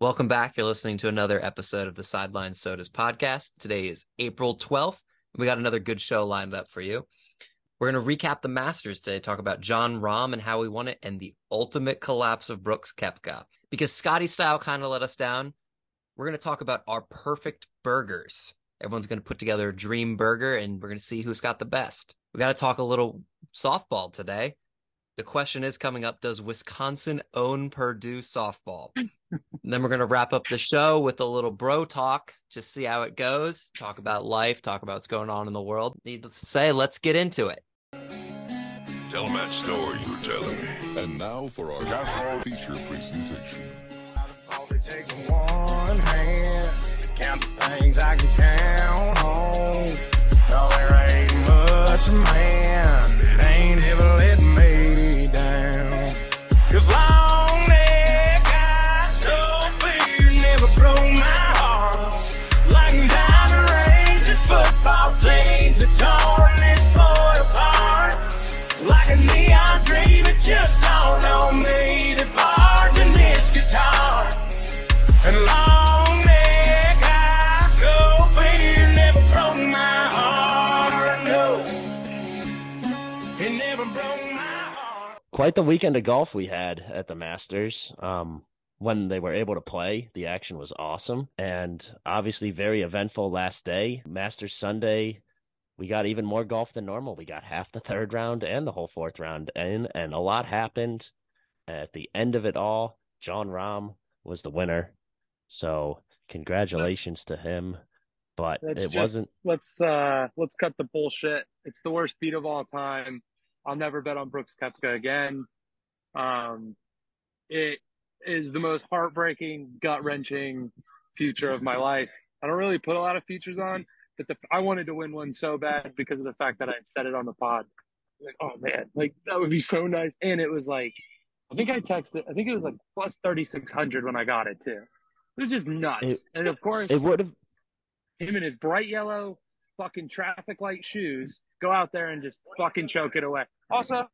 Welcome back. You're listening to another episode of the Sideline Sodas podcast. Today is April 12th. We got another good show lined up for you. We're going to recap the Masters today, talk about Jon Rahm and how he won it, and the ultimate collapse of Brooks Koepka. Because Scotty style kind of let us down, we're going to talk about our perfect burgers. Everyone's going to put together a dream burger, and we're going to see who's got the best. We got to talk a little softball today. The question is coming up, does Wisconsin own Purdue softball? Then we're going to wrap up the show with a little bro talk, just see how it goes, talk about life, talk about what's going on in the world. Needless to say, let's get into it. Tell them that story you were telling me. And now for our feature presentation. All it takes in one hand to count the things I can count on. No, there ain't much man that ain't ever let me down. 'Cause quite the weekend of golf we had at the Masters. When they were able to play, the action was awesome. And obviously very eventful last day. Masters Sunday, we got even more golf than normal. We got half the third round and the whole fourth round in, and a lot happened. At the end of it all, Jon Rahm was the winner. So congratulations to him. But it wasn't... Let's cut the bullshit. It's the worst beat of all time. I'll never bet on Brooks Koepka again. It is the most heartbreaking, gut-wrenching future of my life. I don't really put a lot of futures on, but I wanted to win one so bad because of the fact that I had said it on the pod. Like, oh, man, like that would be so nice. And it was like, I think it was like plus 3,600 when I got it, too. It was just nuts. And, of course, it would have him in his bright yellow fucking traffic light shoes go out there and just fucking choke it away. Also,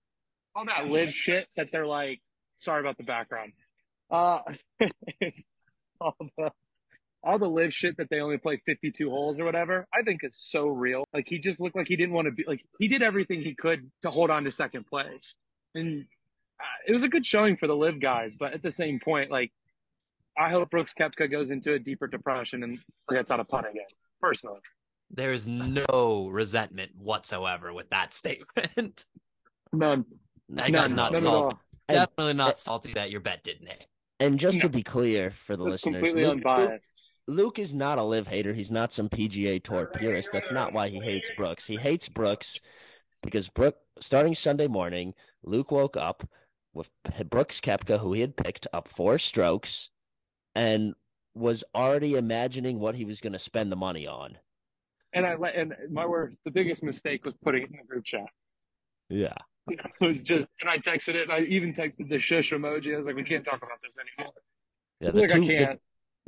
all that LIV shit that they're like, sorry about the background. all the LIV shit that they only play 52 holes or whatever, I think is so real. Like, he just looked like he didn't want to be, like, he did everything he could to hold on to second place. And it was a good showing for the LIV guys, but at the same point, like, I hope Brooks Koepka goes into a deeper depression and forgets how to putt again, personally. There is no resentment whatsoever with that statement. None. That's not salty. Definitely not salty that your bet didn't hit. And just to be clear for the listeners, completely unbiased. Luke is not a LIV hater. He's not some PGA Tour purist. That's not why he hates Brooks. He hates Brooks because starting Sunday morning, Luke woke up with Brooks Koepka, who he had picked up 4 strokes, and was already imagining what he was going to spend the money on. And my word, the biggest mistake was putting it in the group chat. Yeah. It was just, and I texted it. And I even texted the shush emoji. I was like, we can't talk about this anymore. Yeah,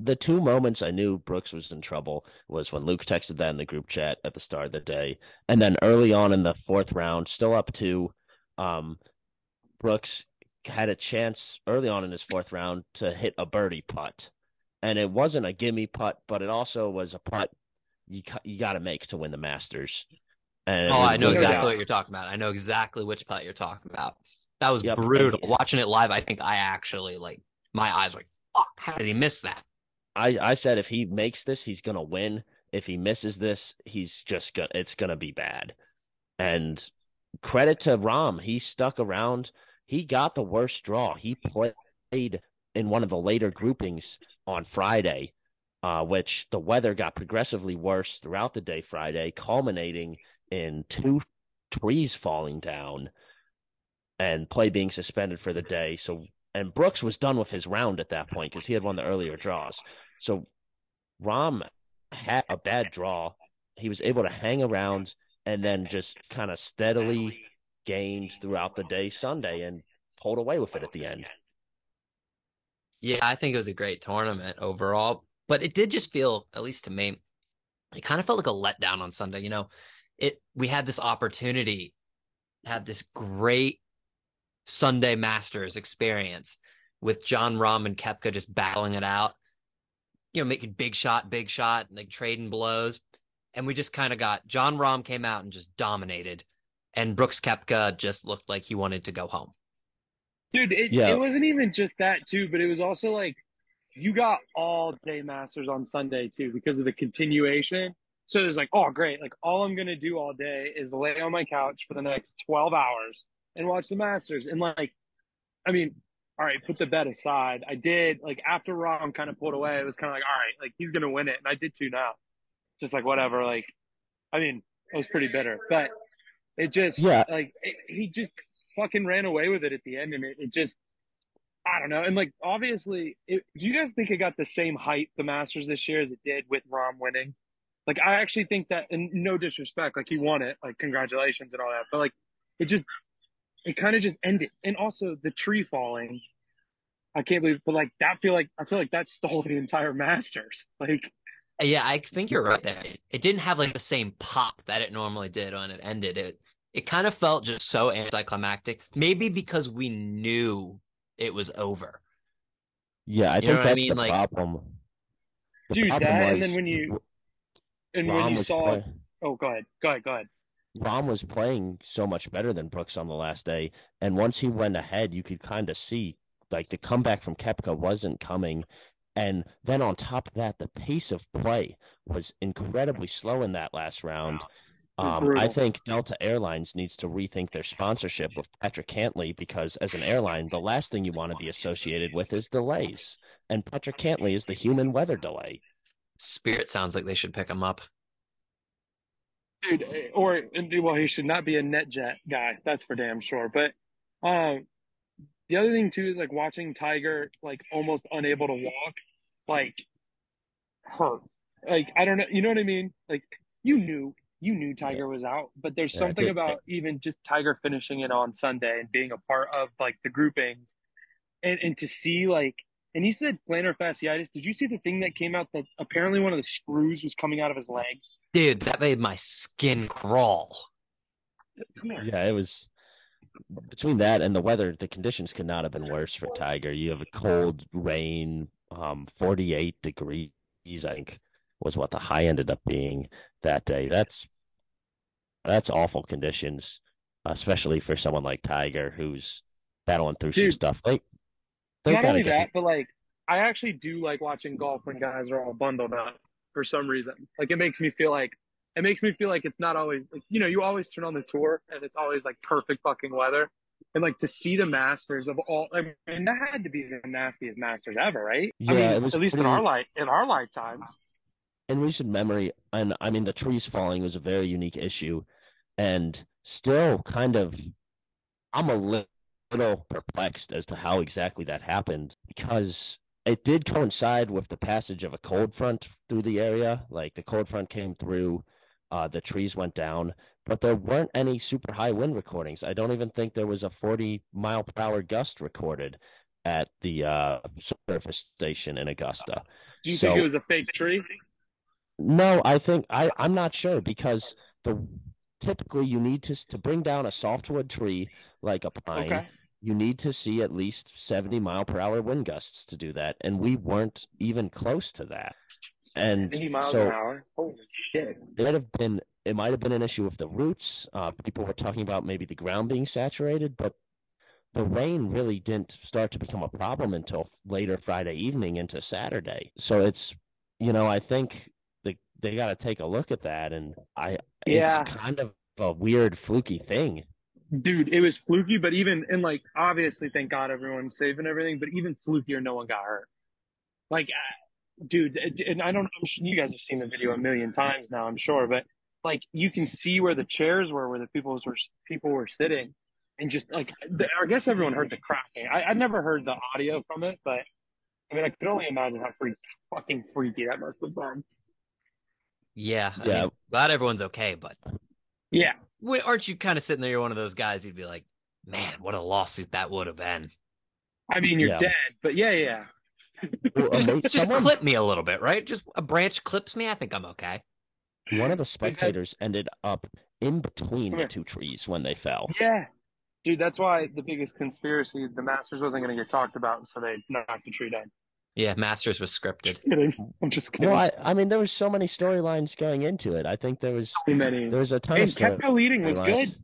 the two moments I knew Brooks was in trouble was when Luke texted that in the group chat at the start of the day. And then early on in the fourth round, still up 2, Brooks had a chance early on in his fourth round to hit a birdie putt. And it wasn't a gimme putt, but it also was a putt you got to make to win the Masters. And I know exactly what you're talking about. I know exactly which putt you're talking about. That was brutal. Watching it live, I think I actually, like, my eyes were like, fuck, how did he miss that? I said if he makes this, he's going to win. If he misses this, it's going to be bad. And credit to Rahm. He stuck around. He got the worst draw. He played in one of the later groupings on Friday. Which the weather got progressively worse throughout the day Friday, culminating in 2 trees falling down and play being suspended for the day. And Brooks was done with his round at that point because he had won the earlier draws. So Rahm had a bad draw. He was able to hang around and then just kind of steadily gained throughout the day Sunday and pulled away with it at the end. Yeah, I think it was a great tournament overall. But it did just feel, at least to me, it kind of felt like a letdown on Sunday. You know, we had this opportunity to have this great Sunday Masters experience with Jon Rahm and Koepka just battling it out. you know, making big shot, and like trading blows. And we just kind of got, Jon Rahm came out and just dominated. And Brooks Koepka just looked like he wanted to go home. Dude, it wasn't even just that too, but it was also like, you got all day Masters on Sunday too, because of the continuation. So it was like, oh great. Like all I'm going to do all day is lay on my couch for the next 12 hours and watch the Masters. And like, I mean, all right, put the bet aside. I did, like, after Rahm kind of pulled away, it was kind of like, all right, like he's going to win it. And I did too now. Just like, whatever. Like, I mean, I was pretty bitter, but it just, he just fucking ran away with it at the end. And it just, I don't know. And like, obviously, do you guys think it got the same hype, the Masters this year, as it did with Rahm winning? Like, I actually think that, and no disrespect, like he won it, like congratulations and all that, but like, it kind of just ended. And also the tree falling, I can't believe, but like that I feel like that stole the entire Masters. Like, yeah, I think you're right there. It didn't have like the same pop that it normally did when it ended. It kind of felt just so anticlimactic, maybe because we knew it was over. Yeah, I think that's the problem. Dude, that, and then when you saw... Oh, go ahead. Rahm was playing so much better than Brooks on the last day, and once he went ahead, you could kind of see like the comeback from Koepka wasn't coming. And then on top of that, the pace of play was incredibly slow in that last round. Wow. I think Delta Airlines needs to rethink their sponsorship with Patrick Cantley, because as an airline, the last thing you want to be associated with is delays. And Patrick Cantley is the human weather delay. Spirit sounds like they should pick him up. Dude, he should not be a NetJet guy. That's for damn sure. But the other thing too is like watching Tiger like almost unable to walk, like hurt. Like I don't know, you know what I mean? Like you knew Tiger was out, but there's something about even just Tiger finishing it on Sunday and being a part of like the groupings, and to see like, and he said plantar fasciitis. Did you see the thing that came out that apparently one of the screws was coming out of his leg? Dude, that made my skin crawl. Come here. Yeah, it was. Between that and the weather, the conditions could not have been worse for Tiger. You have a cold, rain, 48 degrees, I think, was what the high ended up being that day. That's awful conditions, especially for someone like Tiger who's battling through some stuff. Like, not only that, but like, I actually do like watching golf when guys are all bundled up for some reason. Like, it makes me feel like it's not always like, you know, you always turn on the tour and it's always like perfect fucking weather. And like to see the Masters of all, I mean, that had to be the nastiest Masters ever, right? Yeah, I mean, it was at least in our lifetimes. In recent memory, and I mean, the trees falling was a very unique issue, and still kind of, I'm a little perplexed as to how exactly that happened, because it did coincide with the passage of a cold front through the area. Like the cold front came through. The trees went down, but there weren't any super high wind recordings. I don't even think there was a 40-mile-per-hour gust recorded at the surface station in Augusta. Do you think it was a fake tree? No, I think I'm not sure, because typically you need to bring down a softwood tree like a pine. Okay. You need to see at least 70-mile-per-hour wind gusts to do that, and we weren't even close to that. And 80 miles an hour. Holy shit. It might have been an issue with the roots. People were talking about maybe the ground being saturated, but the rain really didn't start to become a problem until later Friday evening into Saturday. So it's, you know, I think they got to take a look at that, and it's kind of a weird fluky thing. Dude, it was fluky, but even, and like obviously thank God everyone's safe and everything, but even flukier, no one got hurt. Like, dude, and I don't know, you guys have seen the video a million times now, I'm sure, but like you can see where the chairs were, where the people were sitting, and just like I guess everyone heard the cracking. I never heard the audio from it, but I mean I could only imagine how freaky that must have been. Yeah, I mean, glad everyone's okay, but yeah, aren't you kind of sitting there? You're one of those guys who'd be like, man, what a lawsuit that would have been. I mean, you're dead, but yeah. Just clip me a little bit, right? Just a branch clips me. I think I'm okay. One of the spectators ended up in between the two trees when they fell. Yeah, dude, that's why the biggest conspiracy, the Masters wasn't going to get talked about, so they knocked the tree down. Yeah, Masters was scripted. I'm just kidding. No, I mean, there was so many storylines going into it. I think there was too many. There was a ton of storylines. Koepka leading was good.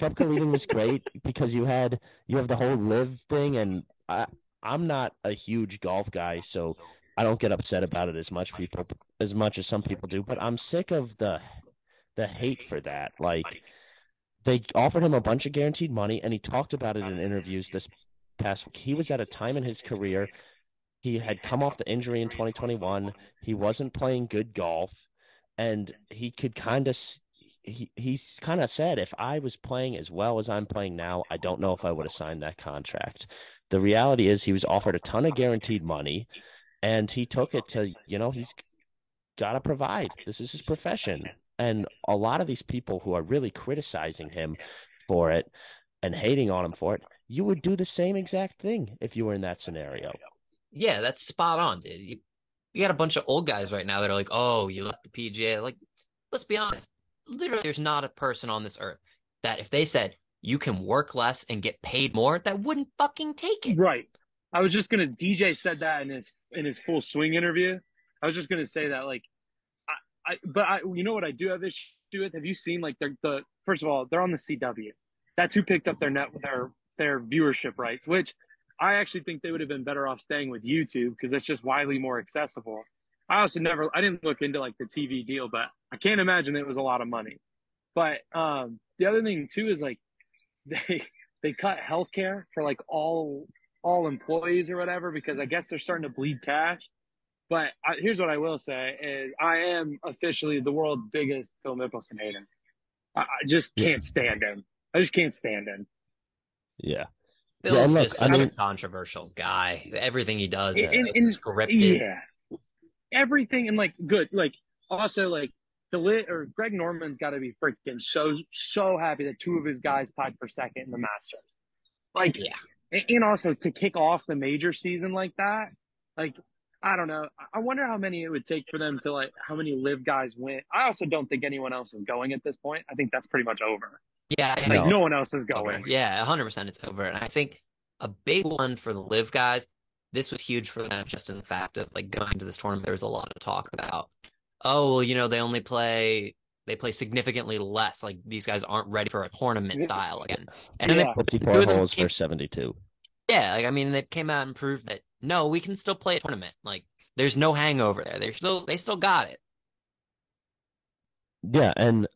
Koepka leading was great because you have the whole LIV thing, and I'm not a huge golf guy, so I don't get upset about it as much as some people do. But I'm sick of the hate for that. Like, they offered him a bunch of guaranteed money, and he talked about it in interviews this past week. He was at a time in his career. He had come off the injury in 2021. He wasn't playing good golf, and he kind of said, if I was playing as well as I'm playing now, I don't know if I would have signed that contract. The reality is he was offered a ton of guaranteed money, and he took it to, he's got to provide. This is his profession. And a lot of these people who are really criticizing him for it and hating on him for it, you would do the same exact thing if you were in that scenario. Yeah, that's spot on, dude. You got a bunch of old guys right now that are like, oh, you left the PGA. Like, let's be honest. Literally, there's not a person on this earth that if they said you can work less and get paid more, that wouldn't fucking take it. Right. I was just going to – DJ said that in his Full Swing interview. I was just going to say that, like, you know what I do have issue with? Have you seen, like, first of all, they're on the CW. That's who picked up their viewership rights, which – I actually think they would have been better off staying with YouTube because that's just widely more accessible. I also I didn't look into like the TV deal, but I can't imagine it was a lot of money. But the other thing too is like they cut healthcare for like all employees or whatever because I guess they're starting to bleed cash. But here's what I will say is I am officially the world's biggest Phil Mickelson hater. I just can't stand him. Yeah. Bill's just such a controversial guy. Everything he does is scripted. Yeah. Everything and like good. Like also like Greg Norman's got to be freaking so happy that two of his guys tied for second in the Masters. Like yeah. And also to kick off the major season like that. Like I don't know. I wonder how many it would take for them to like how many LIV guys win. I also don't think anyone else is going at this point. I think that's pretty much over. Yeah, like no one else is going. Yeah, 100% it's over. And I think a big one for the LIV guys, this was huge for them just in the fact of like going to this tournament, there was a lot of talk about, oh, well, they play significantly less. Like these guys aren't ready for a tournament style again. And then 54 holes for 72. Yeah, like I mean they came out and proved that no, we can still play a tournament. Like there's no hangover there. They still got it. Yeah, and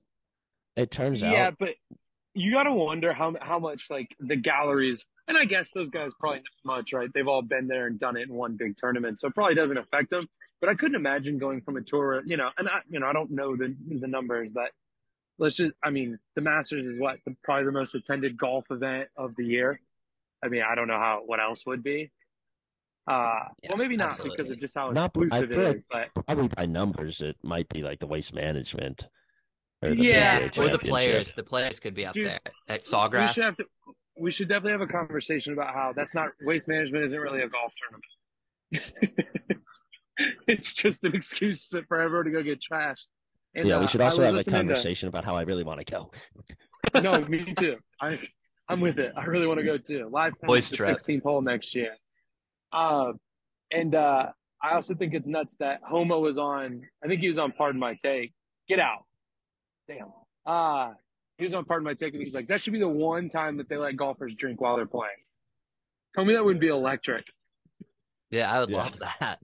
it turns out. Yeah, but you got to wonder how much, like, the galleries – and I guess those guys probably not much, right? They've all been there and done it in one big tournament, so it probably doesn't affect them. But I couldn't imagine going from a tour – I don't know the numbers, but let's just – I mean, the Masters is probably the most attended golf event of the year. I mean, I don't know what else would be. Well, maybe not absolutely. Because of just how exclusive it is. But probably by numbers, it might be like the Waste Management – or the players. The players could be up there at Sawgrass. We should definitely have a conversation about how that's not Waste Management isn't really a golf tournament. It's just an excuse for everyone to go get trashed. And, we should also have a conversation about how I really want to go. No, me too. I'm with it. I really want to go too. Live past the 16th hole next year. And I also think it's nuts that Homo was on. I think he was on Pardon My Take. Get out. Damn. He was on Pardon My Take, and he was like, that should be the one time that they let golfers drink while they're playing. Tell me that wouldn't be electric. Yeah, I would love that.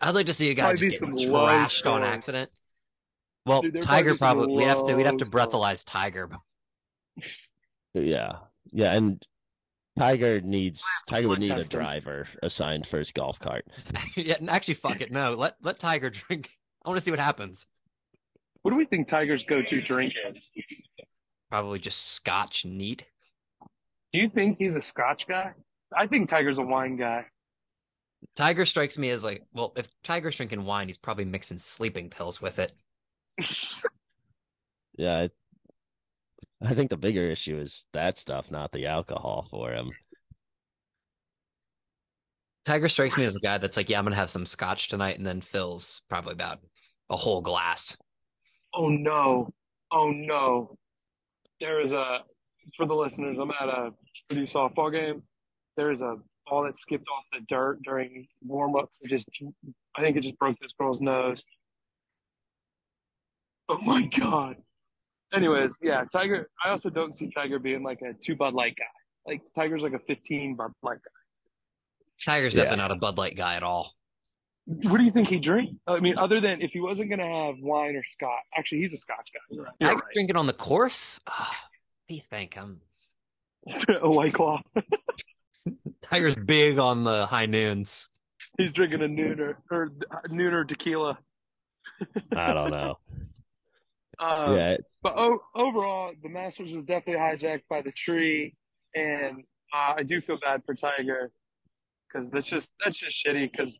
I'd like to see a guy just get trashed on accident. Well, dude, Tiger probably we'd have to breathalyze Tiger. Yeah. Yeah, and Tiger would need a driver assigned for his golf cart. Yeah, actually fuck it. No, let Tiger drink. I want to see what happens. What do we think Tiger's go-to drink is? Probably just Scotch neat. Do you think he's a Scotch guy? I think Tiger's a wine guy. Tiger strikes me as like, well, if Tiger's drinking wine, he's probably mixing sleeping pills with it. Yeah, I think the bigger issue is that stuff, not the alcohol for him. Tiger strikes me as a guy that's like, yeah, I'm going to have some Scotch tonight, and then Phil's probably about a whole glass. Oh no. For the listeners, I'm at a Purdue softball game. There is a ball that skipped off the dirt during warm-ups. I think it just broke this girl's nose. Oh, my God. Anyways, yeah, Tiger – I also don't see Tiger being like a 2 Bud Light guy. Like, Tiger's like a 15 Bud Light guy. Tiger's definitely not a Bud Light guy at all. What do you think he drank? I mean, other than if he wasn't going to have wine or scotch. Actually, he's a scotch guy. You're right. You're right. Drink it on the course? Oh, what do you think? I'm – a White Claw. Tiger's big on the high noons. He's drinking a nooner or nooner tequila. I don't know. But overall, the Masters was definitely hijacked by the tree, and I do feel bad for Tiger because that's just shitty. Because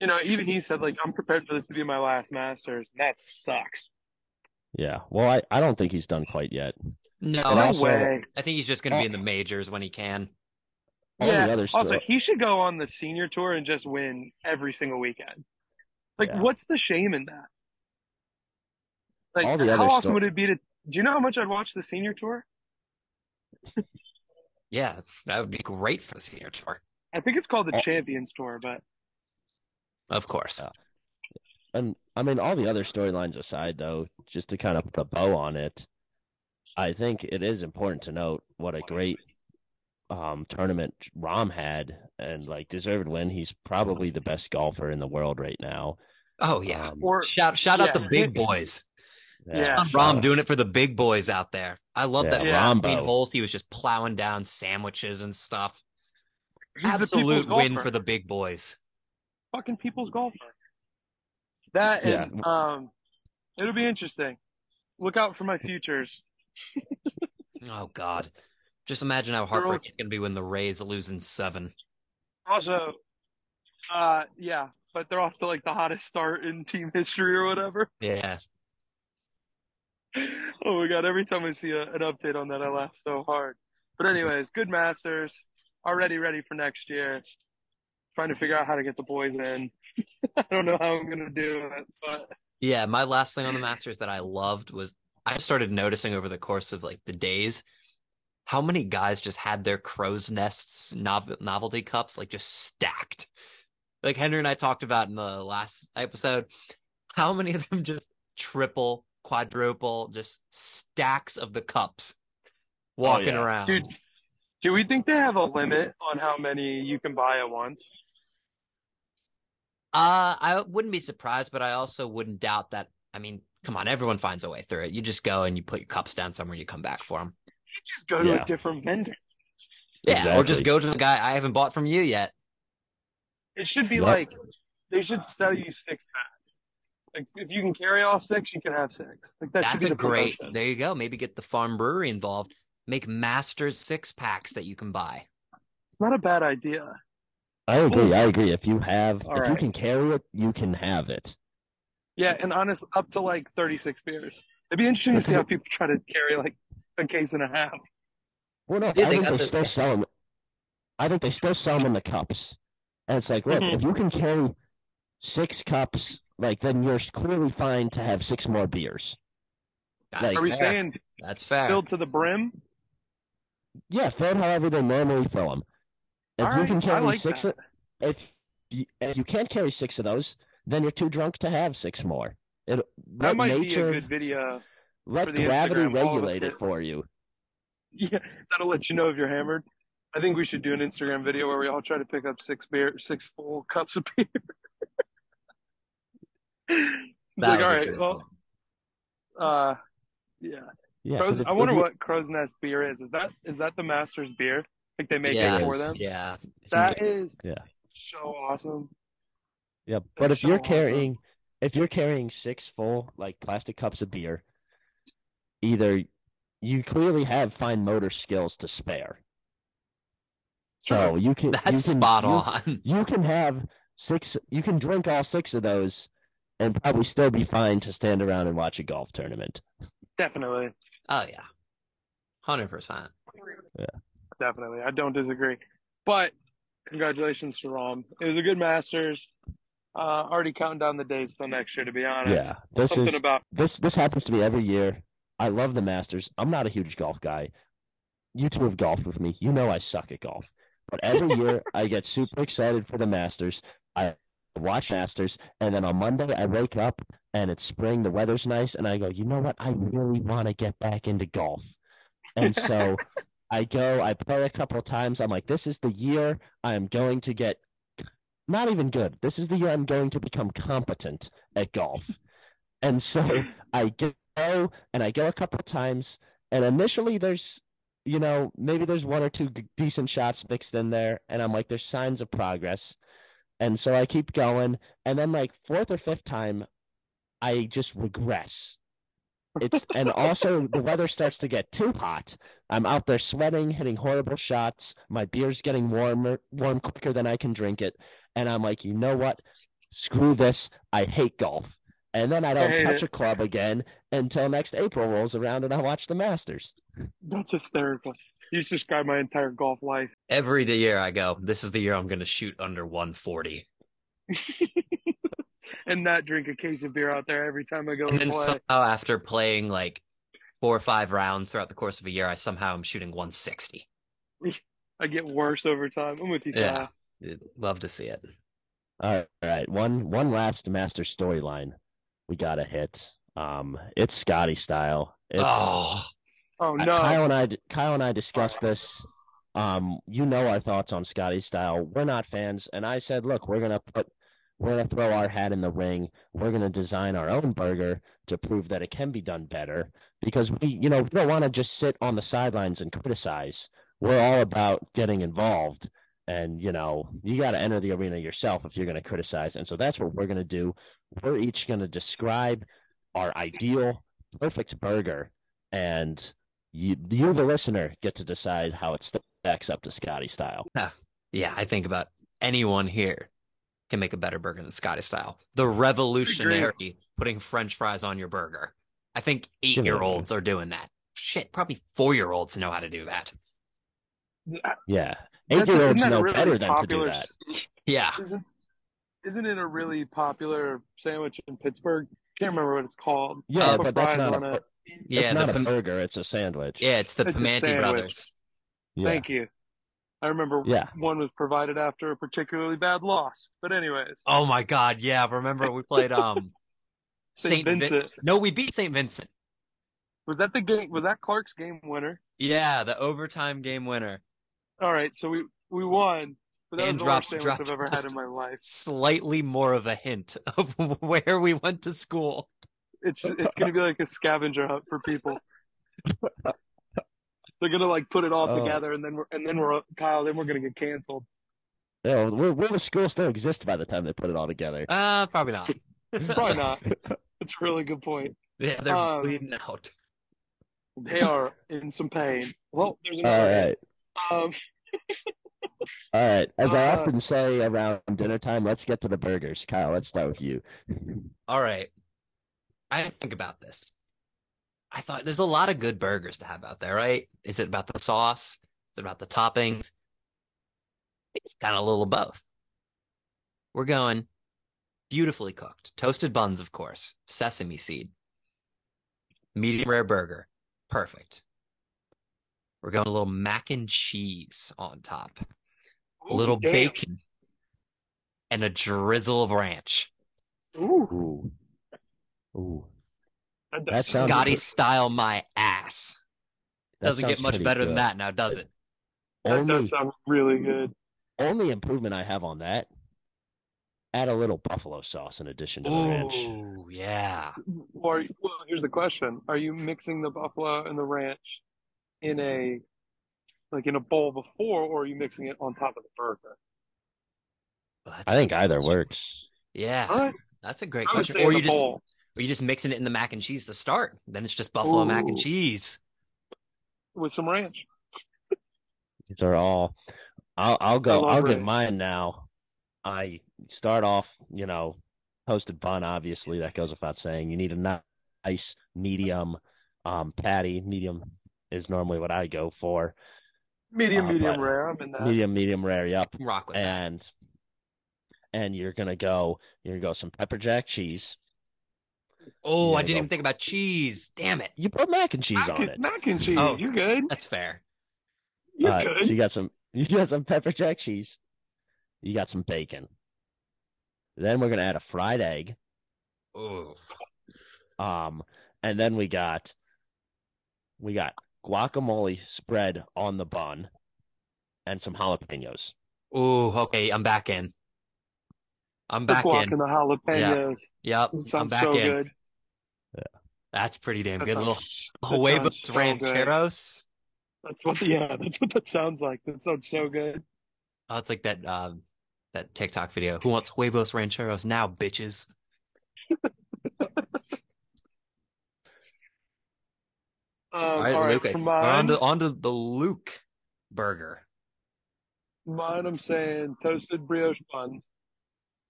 even he said like I'm prepared for this to be my last Masters, and that sucks. Yeah, well, I don't think he's done quite yet. No way. I think he's just going to be in the majors when he can. Also, he should go on the senior tour and just win every single weekend. Like, what's the shame in that? Like, how awesome would it be to – do you know how much I'd watch the senior tour? Yeah, that would be great for the senior tour. I think it's called the Champions Tour, but – of course. And, I mean, all the other storylines aside, though, just to kind of put a bow on it, I think it is important to note what a great – tournament Rahm had, and like deserved win. He's probably the best golfer in the world right now. Oh yeah, shout out the big boys. Jon Rahm doing it for the big boys out there. I love that. Rahm holes he was just plowing down sandwiches and stuff. He's absolute win for the big boys. Fucking people's golfer. That and it'll be interesting. Look out for my futures. Oh God. Just imagine how heartbreaking it's going to be when the Rays lose in 7. Also, but they're off to like the hottest start in team history or whatever. Yeah. Oh my God, every time I see an update on that, I laugh so hard. But anyways, good Masters. Already ready for next year. Trying to figure out how to get the boys in. I don't know how I'm going to do it, but... Yeah, my last thing on the Masters that I loved was I started noticing over the course of like the days how many guys just had their crow's nests novelty cups like just stacked. Like Henry and I talked about in the last episode, how many of them just triple, quadruple, just stacks of the cups walking around. Dude, do we think they have a limit on how many you can buy at once? I wouldn't be surprised, but I also wouldn't doubt that. I mean, come on, everyone finds a way through it. You just go and you put your cups down somewhere, you come back for them. Just go to a different vendor. Yeah, exactly. Or just go to the guy I haven't bought from you yet. It should be like they should sell you 6 packs. Like if you can carry all 6, you can have 6. Like that's a great. There you go. Maybe get the farm brewery involved. Make Masters 6 packs that you can buy. It's not a bad idea. I agree. If you have, you can carry it, you can have it. Yeah, and honestly, up to like 36 beers. It'd be interesting to see how people try to carry like a case and a half. Well, no, I think they still sell them in the cups. And it's like, look, if you can carry 6 cups, like then you're clearly fine to have 6 more beers. That's like, saying that's fair. Filled to the brim? Yeah, filled however they normally fill them. If you can carry like 6, if you can't carry 6 of those, then you're too drunk to have 6 more. That might be a good video. Let gravity regulate it for you. Yeah, that'll let you know if you're hammered. I think we should do an Instagram video where we all try to pick up 6 full cups of beer. Like, all right, well, yeah. I wonder what Crow's Nest beer is. Is that the Masters beer? Like they make it for them. Yeah, that is so awesome. Yeah, but if you're carrying 6 full like plastic cups of beer, either you clearly have fine motor skills to spare. So you can spot on. You can have 6, you can drink all 6 of those and probably still be fine to stand around and watch a golf tournament. Definitely. Oh yeah. 100%. Yeah. Definitely. I don't disagree. But congratulations to Rahm. It was a good Masters. Already counting down the days till next year, to be honest. Yeah. This happens to me every year. I love the Masters. I'm not a huge golf guy. You two have golfed with me. You know I suck at golf. But every year I get super excited for the Masters. I watch Masters, and then on Monday I wake up and it's spring, the weather's nice, and I go, you know what? I really want to get back into golf. And so I go, I play a couple of times. I'm like, this is the year I'm going to get not even good. This is the year I'm going to become competent at golf. And so I go, and I go a couple of times, and initially there's, you know, maybe there's one or two decent shots mixed in there, and I'm like, there's signs of progress. And so I keep going, and then like fourth or fifth time, I just regress. It's and also the weather starts to get too hot. I'm out there sweating, hitting horrible shots. My beer's getting warm quicker than I can drink it. And I'm like, you know what? Screw this. I hate golf. And then I don't touch a club again until next April rolls around and I watch the Masters. That's hysterical. You described my entire golf life. Every year I go, this is the year I'm going to shoot under 140. And not drink a case of beer out there every time I go. And then somehow after playing like 4 or 5 rounds throughout the course of a year, I somehow am shooting 160. I get worse over time. I'm with you, Kyle. Yeah, love to see it. All right. One last master storyline we got to hit. It's Scotty style. It's, oh no. Kyle and I discussed this. You know our thoughts on Scotty style. We're not fans. And I said, look, we're going to throw our hat in the ring. We're going to design our own burger to prove that it can be done better, because we don't want to just sit on the sidelines and criticize. We're all about getting involved, and, you know, you got to enter the arena yourself if you're going to criticize. And so that's what we're going to do. We're each going to describe our ideal perfect burger, and you the listener get to decide how it stacks up to Scotty style. Yeah. I think about anyone here can make a better burger than Scotty style. The revolutionary putting French fries on your burger. I think 8-year-olds are doing that. Shit, probably 4-year-olds know how to do that. Yeah. 8-year-olds know really better than to do that. Yeah. Isn't it a really popular sandwich in Pittsburgh? Can't remember what it's called. Yeah, but that's not a burger. It's a sandwich. Yeah, it's the Pimanti Brothers. Yeah. Thank you. I remember one was provided after a particularly bad loss. But anyways. Oh, my God. Yeah. Remember we played St. Vincent. We beat St. Vincent. Was that the game? Was that Clark's game winner? Yeah, the overtime game winner. All right. So we won. But that was the worst sandwich I've ever had in my life. Slightly more of a hint of where we went to school. It's going to be like a scavenger hunt for people. They're gonna like put it all together, and then we're gonna get canceled. Yeah, will the school still exist by the time they put it all together? Probably not. Probably not. That's a really good point. Yeah, they're bleeding out. They are in some pain. Well, there's another. All right. All right. As I often say around dinner time, let's get to the burgers. Kyle, let's start with you. All right. I have to think about this. I thought there's a lot of good burgers to have out there, right? Is it about the sauce? Is it about the toppings? It's kind of a little of both. We're going beautifully cooked. Toasted buns, of course. Sesame seed. Medium rare burger. Perfect. We're going a little mac and cheese on top. Ooh, a little bacon. And a drizzle of ranch. Ooh. Ooh. That Scotty style my ass. Doesn't get much better than that now, does it? That does sound really good. Only improvement I have on that, add a little buffalo sauce in addition to the ranch. Oh, yeah. Well, here's the question. Are you mixing the buffalo and the ranch in a bowl before, or are you mixing it on top of the burger? Well, I think either works. Yeah. Right. That's a great question. Or you just mixing it in the mac and cheese to start. Then it's just buffalo mac and cheese with some ranch. These are all. I'll go. I'll get mine now. I start off, toasted bun. Obviously, that goes without saying. You need a nice medium patty. Medium is normally what I go for. Medium rare. I'm in that. Medium rare. Yep. Rock with that. And you're gonna go some pepper jack cheese. Oh, I didn't even think about cheese. Damn it. You put mac and cheese on it. Mac and cheese. Oh, you're good. That's fair. You're good. So you got some You got some pepper jack cheese. You got some bacon. Then we're going to add a fried egg. Oh. And then we got guacamole spread on the bun and some jalapenos. Oh, okay. I'm back in. The guac and the jalapenos. Yeah. Yep. Sounds I'm back so in. Good. Yeah. That's pretty damn good. Little huevos rancheros. Good. That's what that sounds like. That sounds so good. Oh, it's like that that TikTok video. Who wants huevos rancheros now, bitches? All right, Luke. On to the Luke burger. Mine, I'm saying toasted brioche buns.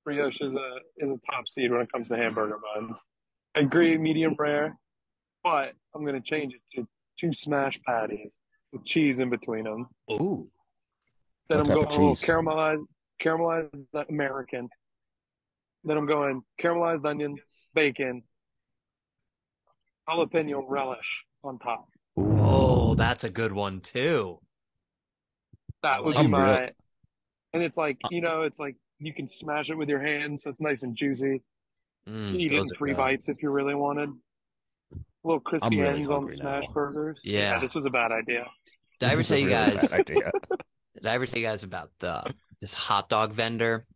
Brioche is a top seed when it comes to hamburger buns. I agree, medium rare, but I'm gonna change it to two smash patties with cheese in between them. Ooh. Then I'm going a little caramelized American. Then I'm going caramelized onions, bacon, jalapeno relish on top. Oh, that's a good one too. That would be mine. And it's like, it's like you can smash it with your hand, so it's nice and juicy. Eat it in three bites if you really wanted. A little crispy ends on the smash burgers. Yeah, this was a bad idea. Did I ever tell you guys about this hot dog vendor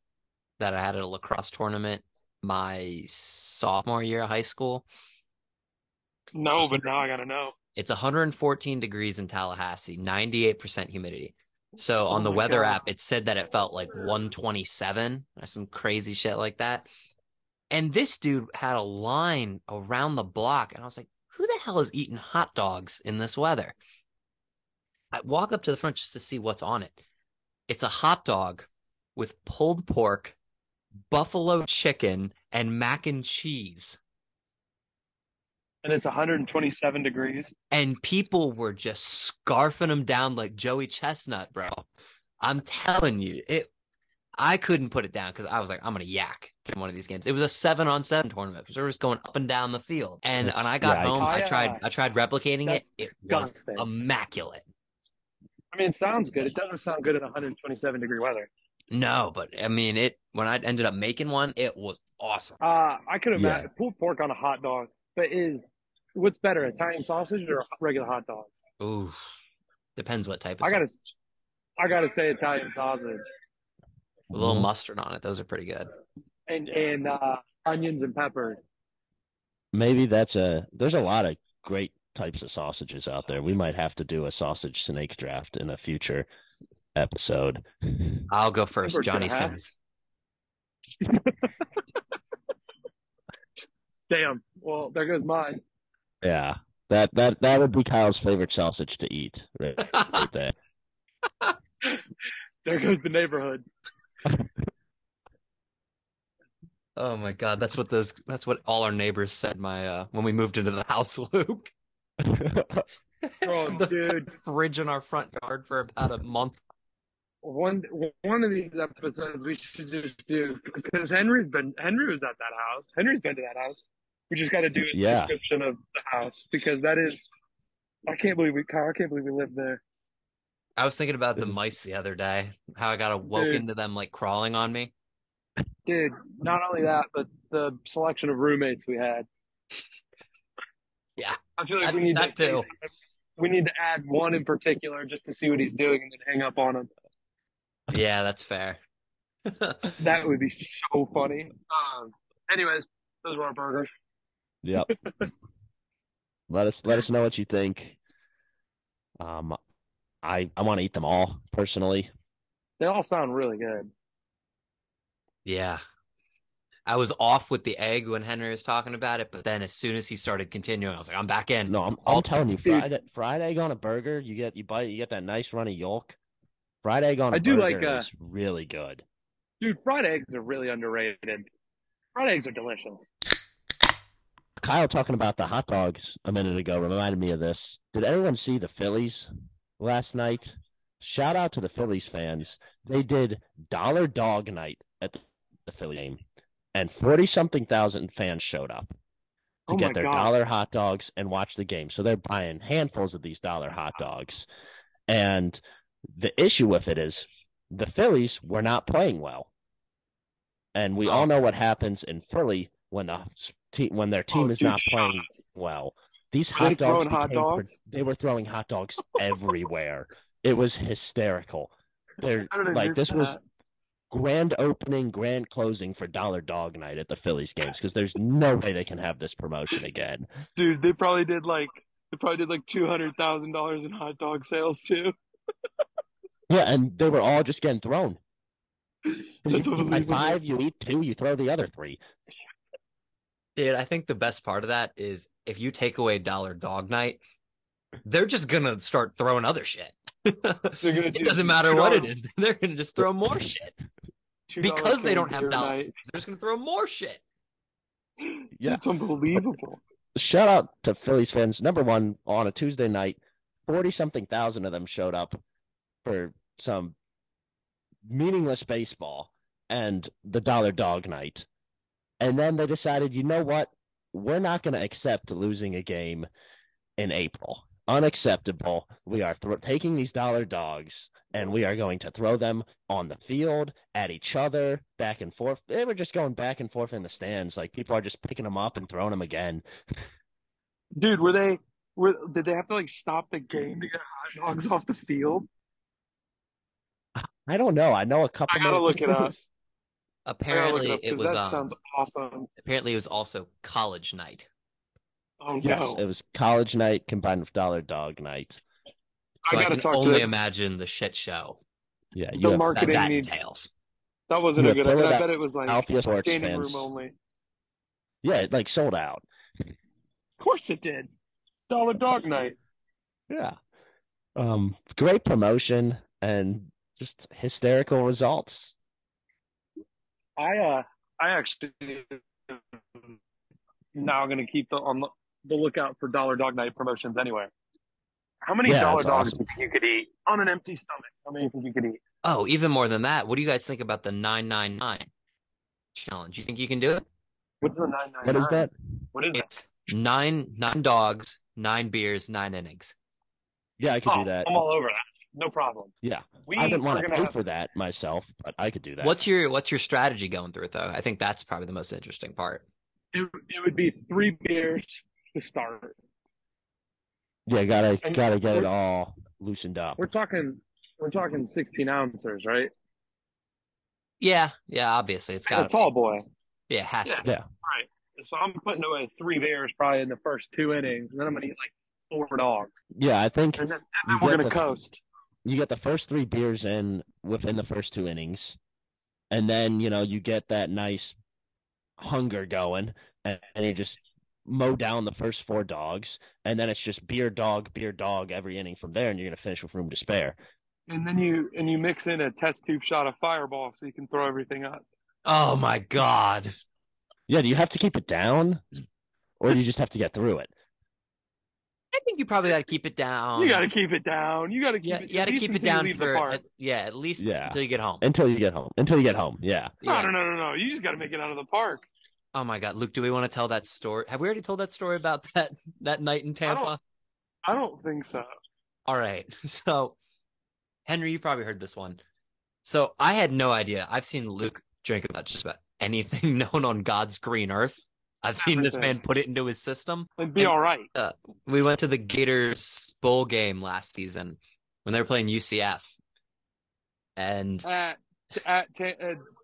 that I had at a lacrosse tournament my sophomore year of high school? No, but now I gotta know. It's 114 degrees in Tallahassee, 98% humidity. So on the weather app, it said that it felt like 127 or some crazy shit like that. And this dude had a line around the block, and I was like, who the hell is eating hot dogs in this weather? I walk up to the front just to see what's on it. It's a hot dog with pulled pork, buffalo chicken, and mac and cheese. And it's 127 degrees. And people were just scarfing them down like Joey Chestnut, bro. I'm telling you, I couldn't put it down because I was like, I'm going to yak in one of these games. It was a 7-on-7 tournament because we were just going up and down the field. And when I got home, I tried replicating it. It was immaculate. I mean, it sounds good. It doesn't sound good in 127 degree weather. No, but I mean, when I ended up making one, it was awesome. I could imagine pulled pork on a hot dog. But what's better, Italian sausage or regular hot dog? Ooh, depends what type of sausage. I gotta say Italian sausage. A little mustard on it; those are pretty good. And onions and peppers. Maybe there's a lot of great types of sausages out there. We might have to do a sausage snake draft in a future episode. I'll go first, Johnny Sims. Damn. Well, there goes mine. Yeah. That would be Kyle's favorite sausage to eat right there. There goes the neighborhood. Oh my God, that's what all our neighbors said when we moved into the house, Luke. Strong, dude. Fridge in our front yard for about a month. One of these episodes we should just do, because Henry was at that house. Henry's been to that house. We just got to do a description of the house, because that is, I can't believe we lived there. I was thinking about the mice the other day, how I got woke into them like crawling on me. Dude, not only that, but the selection of roommates we had. Yeah, I feel like we need to add one in particular just to see what he's doing and then hang up on him. Yeah, that's fair. That would be so funny. Anyways, those were our burgers. Yep. Let us know what you think. I want to eat them all personally. They all sound really good. Yeah. I was off with the egg when Henry was talking about it, but then as soon as he started continuing, I was like, I'm back in. No, I'm telling you, fried egg on a burger, you get that nice runny yolk. Fried egg on a burger is really good. Dude, fried eggs are really underrated. Fried eggs are delicious. Kyle talking about the hot dogs a minute ago reminded me of this. Did everyone see the Phillies last night? Shout out to the Phillies fans. They did dollar dog night at the Philly game. And 40-something thousand fans showed up to get their dollar hot dogs and watch the game. So they're buying handfuls of these dollar hot dogs. And The issue with it is the Phillies were not playing well. And we all know what happens in Philly when their team is not playing well. These hot dogs, they were throwing hot dogs everywhere. It was hysterical. This was grand opening, grand closing for Dollar Dog Night at the Phillies games because there's no way they can have this promotion again. Dude, they probably did like $200,000 in hot dog sales too. Yeah, and they were all just getting thrown. You buy 5, you eat 2, you throw the other 3. Dude, I think the best part of that is if you take away Dollar Dog Night, they're just going to start throwing other shit. It doesn't matter what it is. They're going to just throw more shit. Because they don't have dollars. They're just going to throw more shit. Yeah. It's unbelievable. Shout out to Phillies fans. Number one, on a Tuesday night, 40-something thousand of them showed up for some meaningless baseball and the Dollar Dog Night. And then they decided, you know what? We're not going to accept losing a game in April. Unacceptable. We are taking these dollar dogs and we are going to throw them on the field, at each other, back and forth. They were just going back and forth in the stands. Like, people are just picking them up and throwing them again. Dude, did they have to stop the game to get hot dogs off the field? I don't know. I know a couple. I gotta look it up. Apparently, it was. That sounds awesome. Apparently, it was also college night. Oh yes, no! It was college night combined with Dollar Dog Night. So I can only imagine the shit show. Yeah, the marketing entails. That wasn't a good idea. I bet it was standing room only. Yeah, it sold out. Of course it did. Dollar Dog Night. Yeah. Great promotion and just hysterical results. I actually now going to keep on the lookout for Dollar Dog Night promotions anyway. How many dollar dogs do you think you could eat on an empty stomach? How many do you think you could eat? Oh, even more than that. What do you guys think about the 999 challenge? You think you can do it? What's the 999? What is that? It's nine dogs, 9 beers, 9 innings. Yeah, I could do that. I'm all over that. No problem. Yeah. I didn't want to pay for that myself, but I could do that. What's your strategy going through it, though? I think that's probably the most interesting part. It would be 3 beers to start. Yeah, gotta get it all loosened up. We're talking 16 ounces, right? Yeah, obviously. It's got a tall boy. Yeah, it has to be. Yeah. All right. So I'm putting away 3 beers probably in the first 2 innings, and then I'm gonna eat 4 dogs. Yeah, I think and then we're gonna coast. You get the first 3 beers in within the first 2 innings, and then, you get that nice hunger going, and you just mow down the first 4 dogs, and then it's just beer dog every inning from there, and you're going to finish with room to spare. And then you mix in a test tube shot of Fireball so you can throw everything up. Oh, my God. Yeah, do you have to keep it down, or do you just have to get through it? I think you probably got to keep it down. You got to keep it down. You got to keep it down. You got to keep it down at least until you get home. Yeah. No. You just got to make it out of the park. Oh, my God. Luke, do we want to tell that story? Have we already told that story about that night in Tampa? I don't think so. All right. So, Henry, you probably heard this one. So, I had no idea. I've seen Luke drink about just about anything known on God's green earth. I've seen this man put it into his system. It'd be all right. We went to the Gators bowl game last season when they were playing UCF. And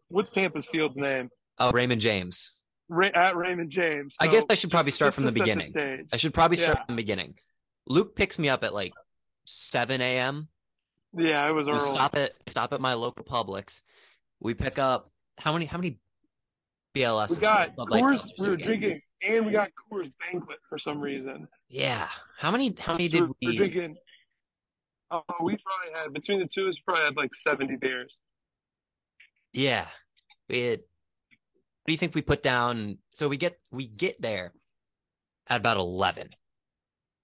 what's Tampa's field's name? Oh, Raymond James. At Raymond James. So I guess I should probably start from the beginning. From the beginning. Luke picks me up at 7 a.m. Yeah, it was early. Stop at my local Publix. We pick up how many BLS. We got Coors. We were drinking, and we got Coors Banquet for some reason. Yeah. How many did we? We're drinking. Oh, we probably had, between the two of us, probably had 70 beers. Yeah. What do you think we put down? So we get there at about 11.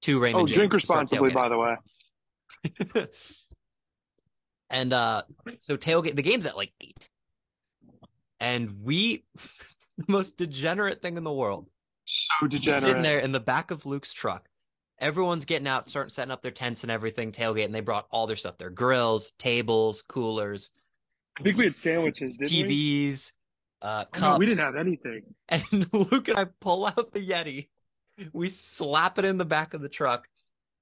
To Raymond James. Drink responsibly, by the way. And so tailgate. The game's at 8. And the most degenerate thing in the world. So degenerate. Sitting there in the back of Luke's truck, everyone's getting out, starting setting up their tents and everything, tailgate, and they brought all their stuff, their grills, tables, coolers. I think we had sandwiches, didn't we? TVs, cups. No, we didn't have anything. And Luke and I pull out the Yeti. We slap it in the back of the truck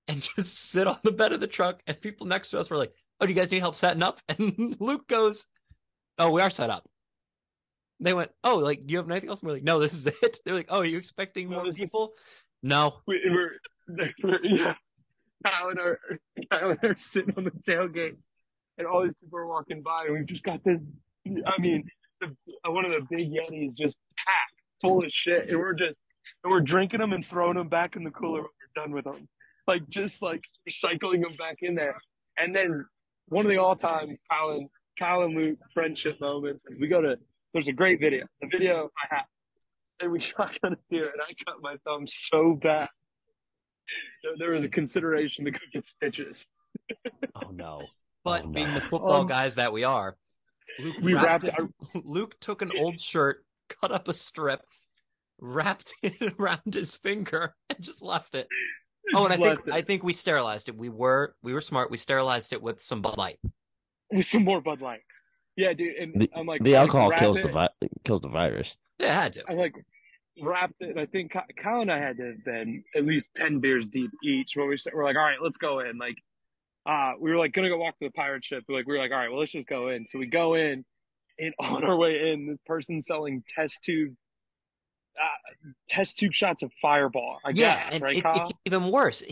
and just sit on the bed of the truck. And people next to us were like, oh, do you guys need help setting up? And Luke goes, oh, we are set up. They went, oh, like, do you have anything else? And we're like, no, this is it. They're like, oh, are you expecting more people? No. Yeah. Kyle and I are sitting on the tailgate, and all these people are walking by, and we've just got this, I mean, one of the big Yetis just packed full of shit, and we're drinking them and throwing them back in the cooler when we're done with them. Like, just, like, recycling them back in there. And then one of the all-time Kyle and Luke friendship moments is there's a great video. The video I have. And we shot on it here, and I cut my thumb so bad. There was a consideration to go get stitches. Oh, no. But being the football guys that we are, Luke took an old shirt, cut up a strip, wrapped it around his finger, and just left it. Oh, and I think we sterilized it. We were smart. We sterilized it with some Bud Light. With some more Bud Light. Yeah, dude. And I'm like, the alcohol kills the virus. Yeah, I had to. I like wrapped it. I think Kyle and I had to have been at least 10 beers deep each. When we're like, all right, let's go in. Like, we were like gonna go walk to the pirate ship. We were like, all right, well, let's just go in. So we go in, and on our way in, this person selling test tube shots of Fireball. It even worse.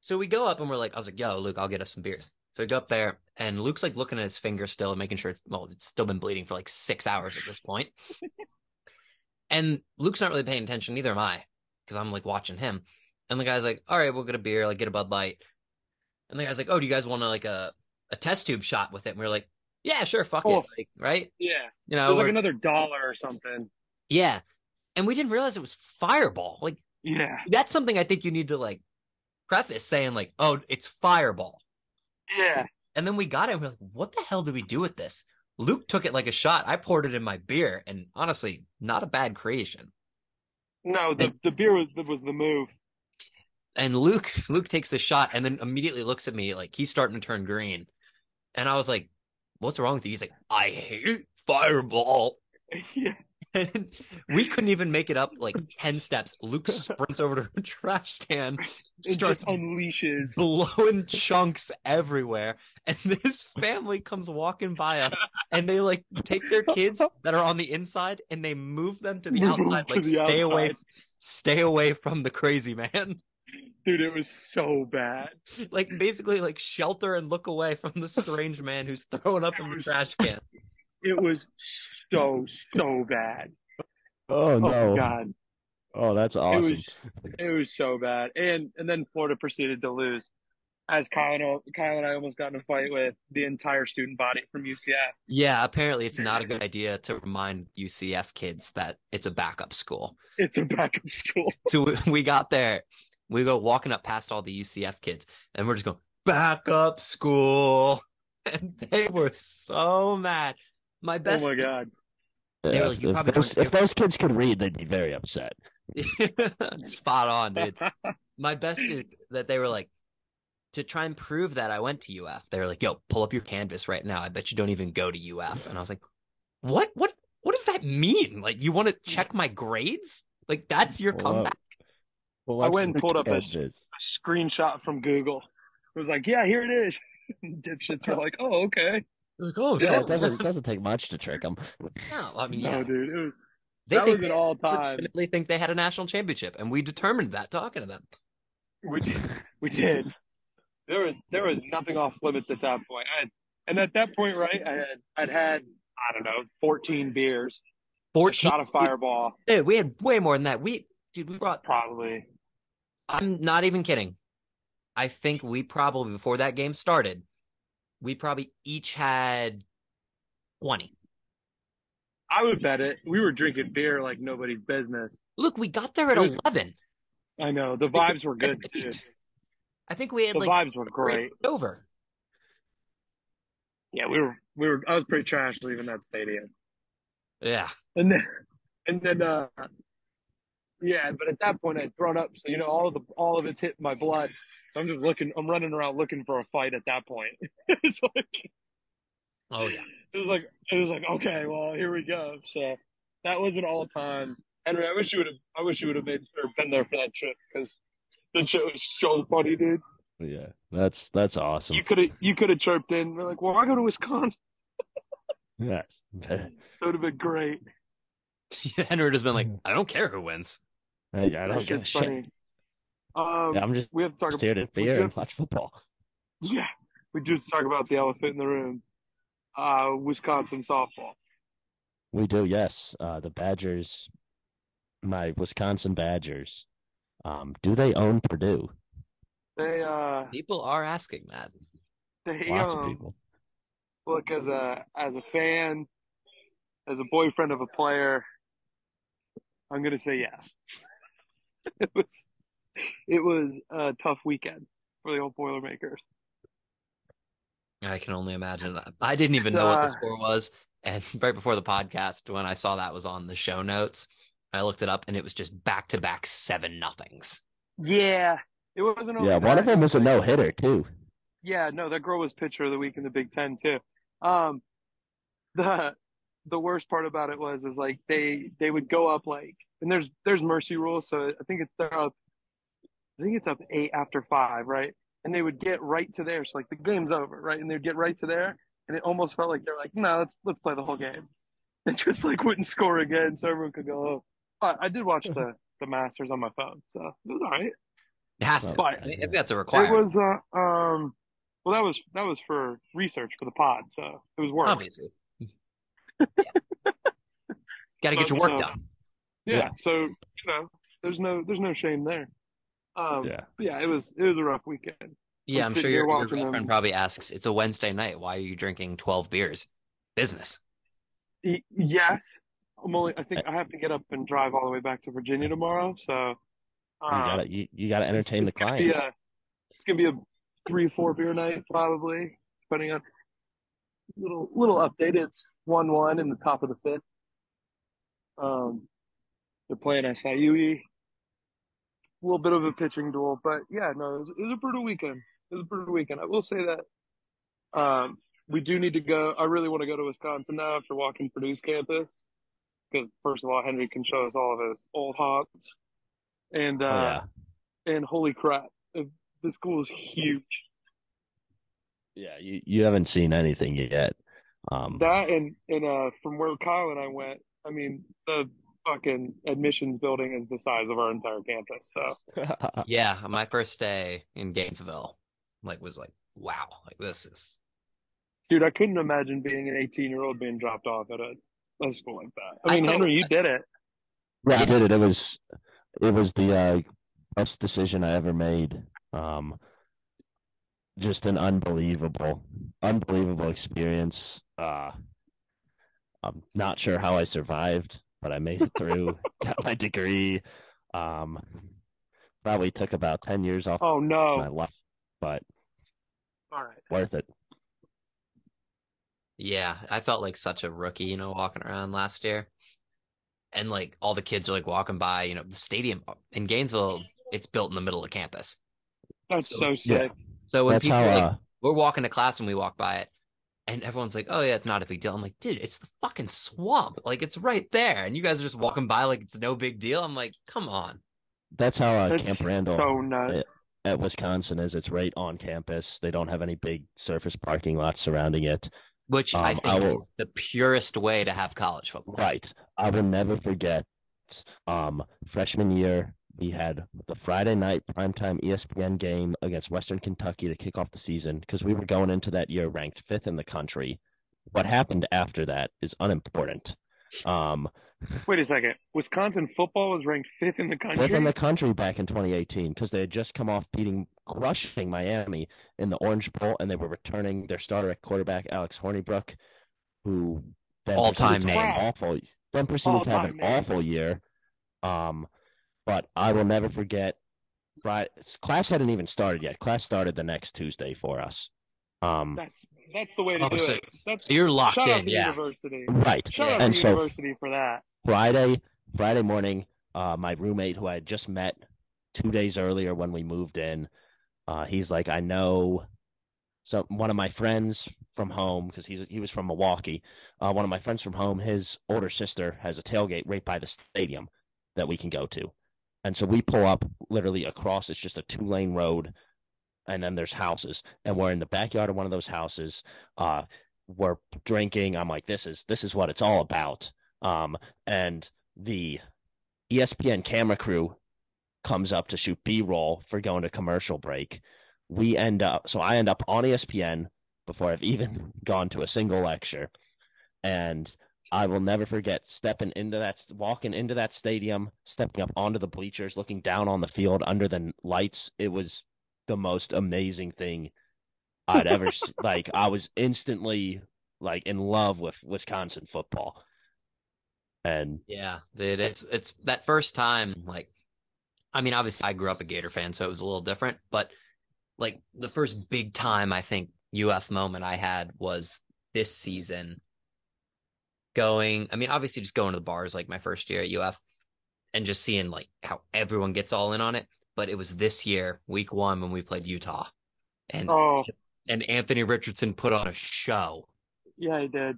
So we go up and we're like, I was like, yo, Luke, I'll get us some beers. So we go up there, and Luke's like looking at his finger still and making sure it's still been bleeding for like 6 hours at this point. And Luke's not really paying attention, neither am I, because I'm like watching him. And the guy's like, all right, we'll get a beer, like get a Bud Light. And the guy's like, oh, do you guys want like a test tube shot with it? And we were like, yeah, sure, fuck it. Like, right? Yeah. You know, it was like another $1 or something. Yeah. And we didn't realize it was Fireball. Like, yeah. That's something I think you need to like preface saying, like, oh, it's Fireball. Yeah. And then we got it and we're like, what the hell do we do with this? Luke took it like a shot. I poured it in my beer, and honestly, not a bad creation. No, the beer was the move. And Luke takes the shot and then immediately looks at me like he's starting to turn green. And I was like, what's wrong with you? He's like, I hate Fireball. Yeah. And we couldn't even make it up like 10 steps. Luke sprints over to her trash can. It just unleashes. Blowing chunks everywhere. And this family comes walking by us, and they like take their kids that are on the inside and they move them to the outside. Like, stay away from the crazy man. Dude, it was so bad. Like, basically like shelter and look away from the strange man who's throwing up in the trash can. It was so bad. Oh no! Oh God! Oh, that's awesome. It was so bad, and then Florida proceeded to lose, as Kyle and I almost got in a fight with the entire student body from UCF. Yeah, apparently it's not a good idea to remind UCF kids that it's a backup school. It's a backup school. So we got there, we go walking up past all the UCF kids, and we're just going backup school, and they were so mad. My best. Oh my God! Yeah, like, if those kids could read, they'd be very upset. Spot on, dude. My best is that they were like, to try and prove that I went to UF. They were like, "Yo, pull up your canvas right now. I bet you don't even go to UF." And I was like, "What? What does that mean? Like, you want to check my grades? Like, that's your comeback?" Well, I went and pulled up a screenshot from Google. It was like, "Yeah, here it is." Dipshits were like, "Oh, okay." Like, oh, yeah, so it doesn't take much to trick them. No, I mean, yeah. No, dude, it was an all-time. They think they had a national championship, and we determined that talking to them. We did. There was nothing off limits at that point. At that point, I'd had I don't know, 14 beers, 14 shot of Fireball. Dude, we had way more than that. We brought probably. I'm not even kidding. I think we probably, before that game started, we probably each had 20. I would bet it. We were drinking beer like nobody's business. Look, we got there at 11. I know. The vibes were good, too. I think we had vibes were great. Over. Yeah, we were. I was pretty trash leaving that stadium. Yeah. And then Yeah, but at that point I'd thrown up, so you know all of it's hit my blood. So I'm just running around looking for a fight at that point. It's like, oh yeah, it was like okay, well here we go. So that was an all-time. Henry, I wish you would have been there for that trip because the shit was so funny, dude. Yeah, that's awesome. You could have chirped in. We're like, well, I go to Wisconsin. Yeah, that would have been great. Henry would have been like, I don't care who wins. I don't care. I'm just we have to talk about it. Beer and watch football. Yeah, we do talk about the elephant in the room. Wisconsin softball. We do, yes. The Badgers, my Wisconsin Badgers. Do they own Purdue? They people are asking that. They, lots of people. Look, as a fan, as a boyfriend of a player, I'm gonna say yes. It was a tough weekend for the old Boilermakers. I can only imagine. I didn't even know what the score was, and right before the podcast, when I saw that was on the show notes, I looked it up, and it was just back-to-back 7-0s. Yeah, it wasn't. Yeah, one of them was a no-hitter too. Yeah, no, that girl was pitcher of the week in the Big Ten too. The worst part about it was like they would go up like, and there's mercy rules, so I think it's up 8 after 5, right? And they would get right to there, so like the game's over, right? And they'd get right to there, and it almost felt like they're like, no, let's play the whole game. They just like wouldn't score again, so everyone could go home. But I did watch the Masters on my phone, so it was all right. You have to. But I think that's a requirement. It was well, that was for research for the pod, so it was work. Obviously. Yeah. Gotta get your work done. Yeah, so there's no shame there. It was a rough weekend. Yeah, I'm sure your girlfriend probably asks, it's a Wednesday night, why are you drinking 12 beers? Business. Yes. I think I have to get up and drive all the way back to Virginia tomorrow, so you gotta entertain the clients. It's gonna be a 3-4 beer night probably, depending on little update. It's 1-1 in the top of the 5th. They're playing SIUE. A little bit of a pitching duel, but yeah, no, it was a brutal weekend. It was a brutal weekend. I will say that we do need to go. I really want to go to Wisconsin now after walking Purdue's campus, because first of all, Henry can show us all of his old haunts, and and holy crap, the school is huge. Yeah, you haven't seen anything yet. That and from where Kyle and I went, I mean, the fucking admissions building is the size of our entire campus. So yeah, my first day in Gainesville, was wow, this is. Dude, I couldn't imagine being an 18-year-old being dropped off at a school like that. I mean, Henry, you did it. Yeah, I did it. It was the best decision I ever made. Just an unbelievable experience. I'm not sure how I survived, but I made it through. Got my degree. Probably took about 10 years off. Oh no, my life, but all right, worth it. Yeah, I felt like such a rookie, walking around last year, and like all the kids are like walking by. The stadium in Gainesville, it's built in the middle of campus. That's so sick. Yeah. So when we're walking to class and we walk by it, and everyone's like, oh yeah, it's not a big deal. I'm like, dude, it's the fucking swamp. Like, it's right there. And you guys are just walking by like it's no big deal. I'm like, come on. That's how Camp Randall at Wisconsin is. It's right on campus. They don't have any big surface parking lots surrounding it. Which I think is the purest way to have college football. Right. I will never forget freshman year. We had the Friday night primetime ESPN game against Western Kentucky to kick off the season, because we were going into that year ranked 5th in the country. What happened after that is unimportant. Wait a second. Wisconsin football was ranked 5th in the country? 5th in the country back in 2018, because they had just come off crushing Miami in the Orange Bowl, and they were returning their starter at quarterback, Alex Hornibrook, who then proceeded to have an awful year. But I will never forget. Class hadn't even started yet. Class started the next Tuesday for us. That's the way to do it. So you're locked in, yeah. University. Right. Shout out to university for that. Friday morning, my roommate who I had just met 2 days earlier when we moved in, he's like, I know one of my friends from home, because he was from Milwaukee. One of my friends from home, his older sister has a tailgate right by the stadium that we can go to. And so we pull up literally across. It's just a 2-lane road, and then there's houses. And we're in the backyard of one of those houses. We're drinking. I'm like, this is what it's all about. And the ESPN camera crew comes up to shoot B-roll for going to commercial break. I end up on ESPN before I've even gone to a single lecture. And I will never forget walking into that stadium, stepping up onto the bleachers, looking down on the field under the lights. It was the most amazing thing I'd ever like. I was instantly like in love with Wisconsin football. And yeah, dude, it's that first time. Like, I mean, obviously I grew up a Gator fan, so it was a little different, but like the first big time, I think, UF moment I had was this season obviously just going to the bars, like my first year at UF, and just seeing like how everyone gets all in on it. But it was this year, week one, when we played Utah. And Anthony Richardson put on a show. Yeah, he did.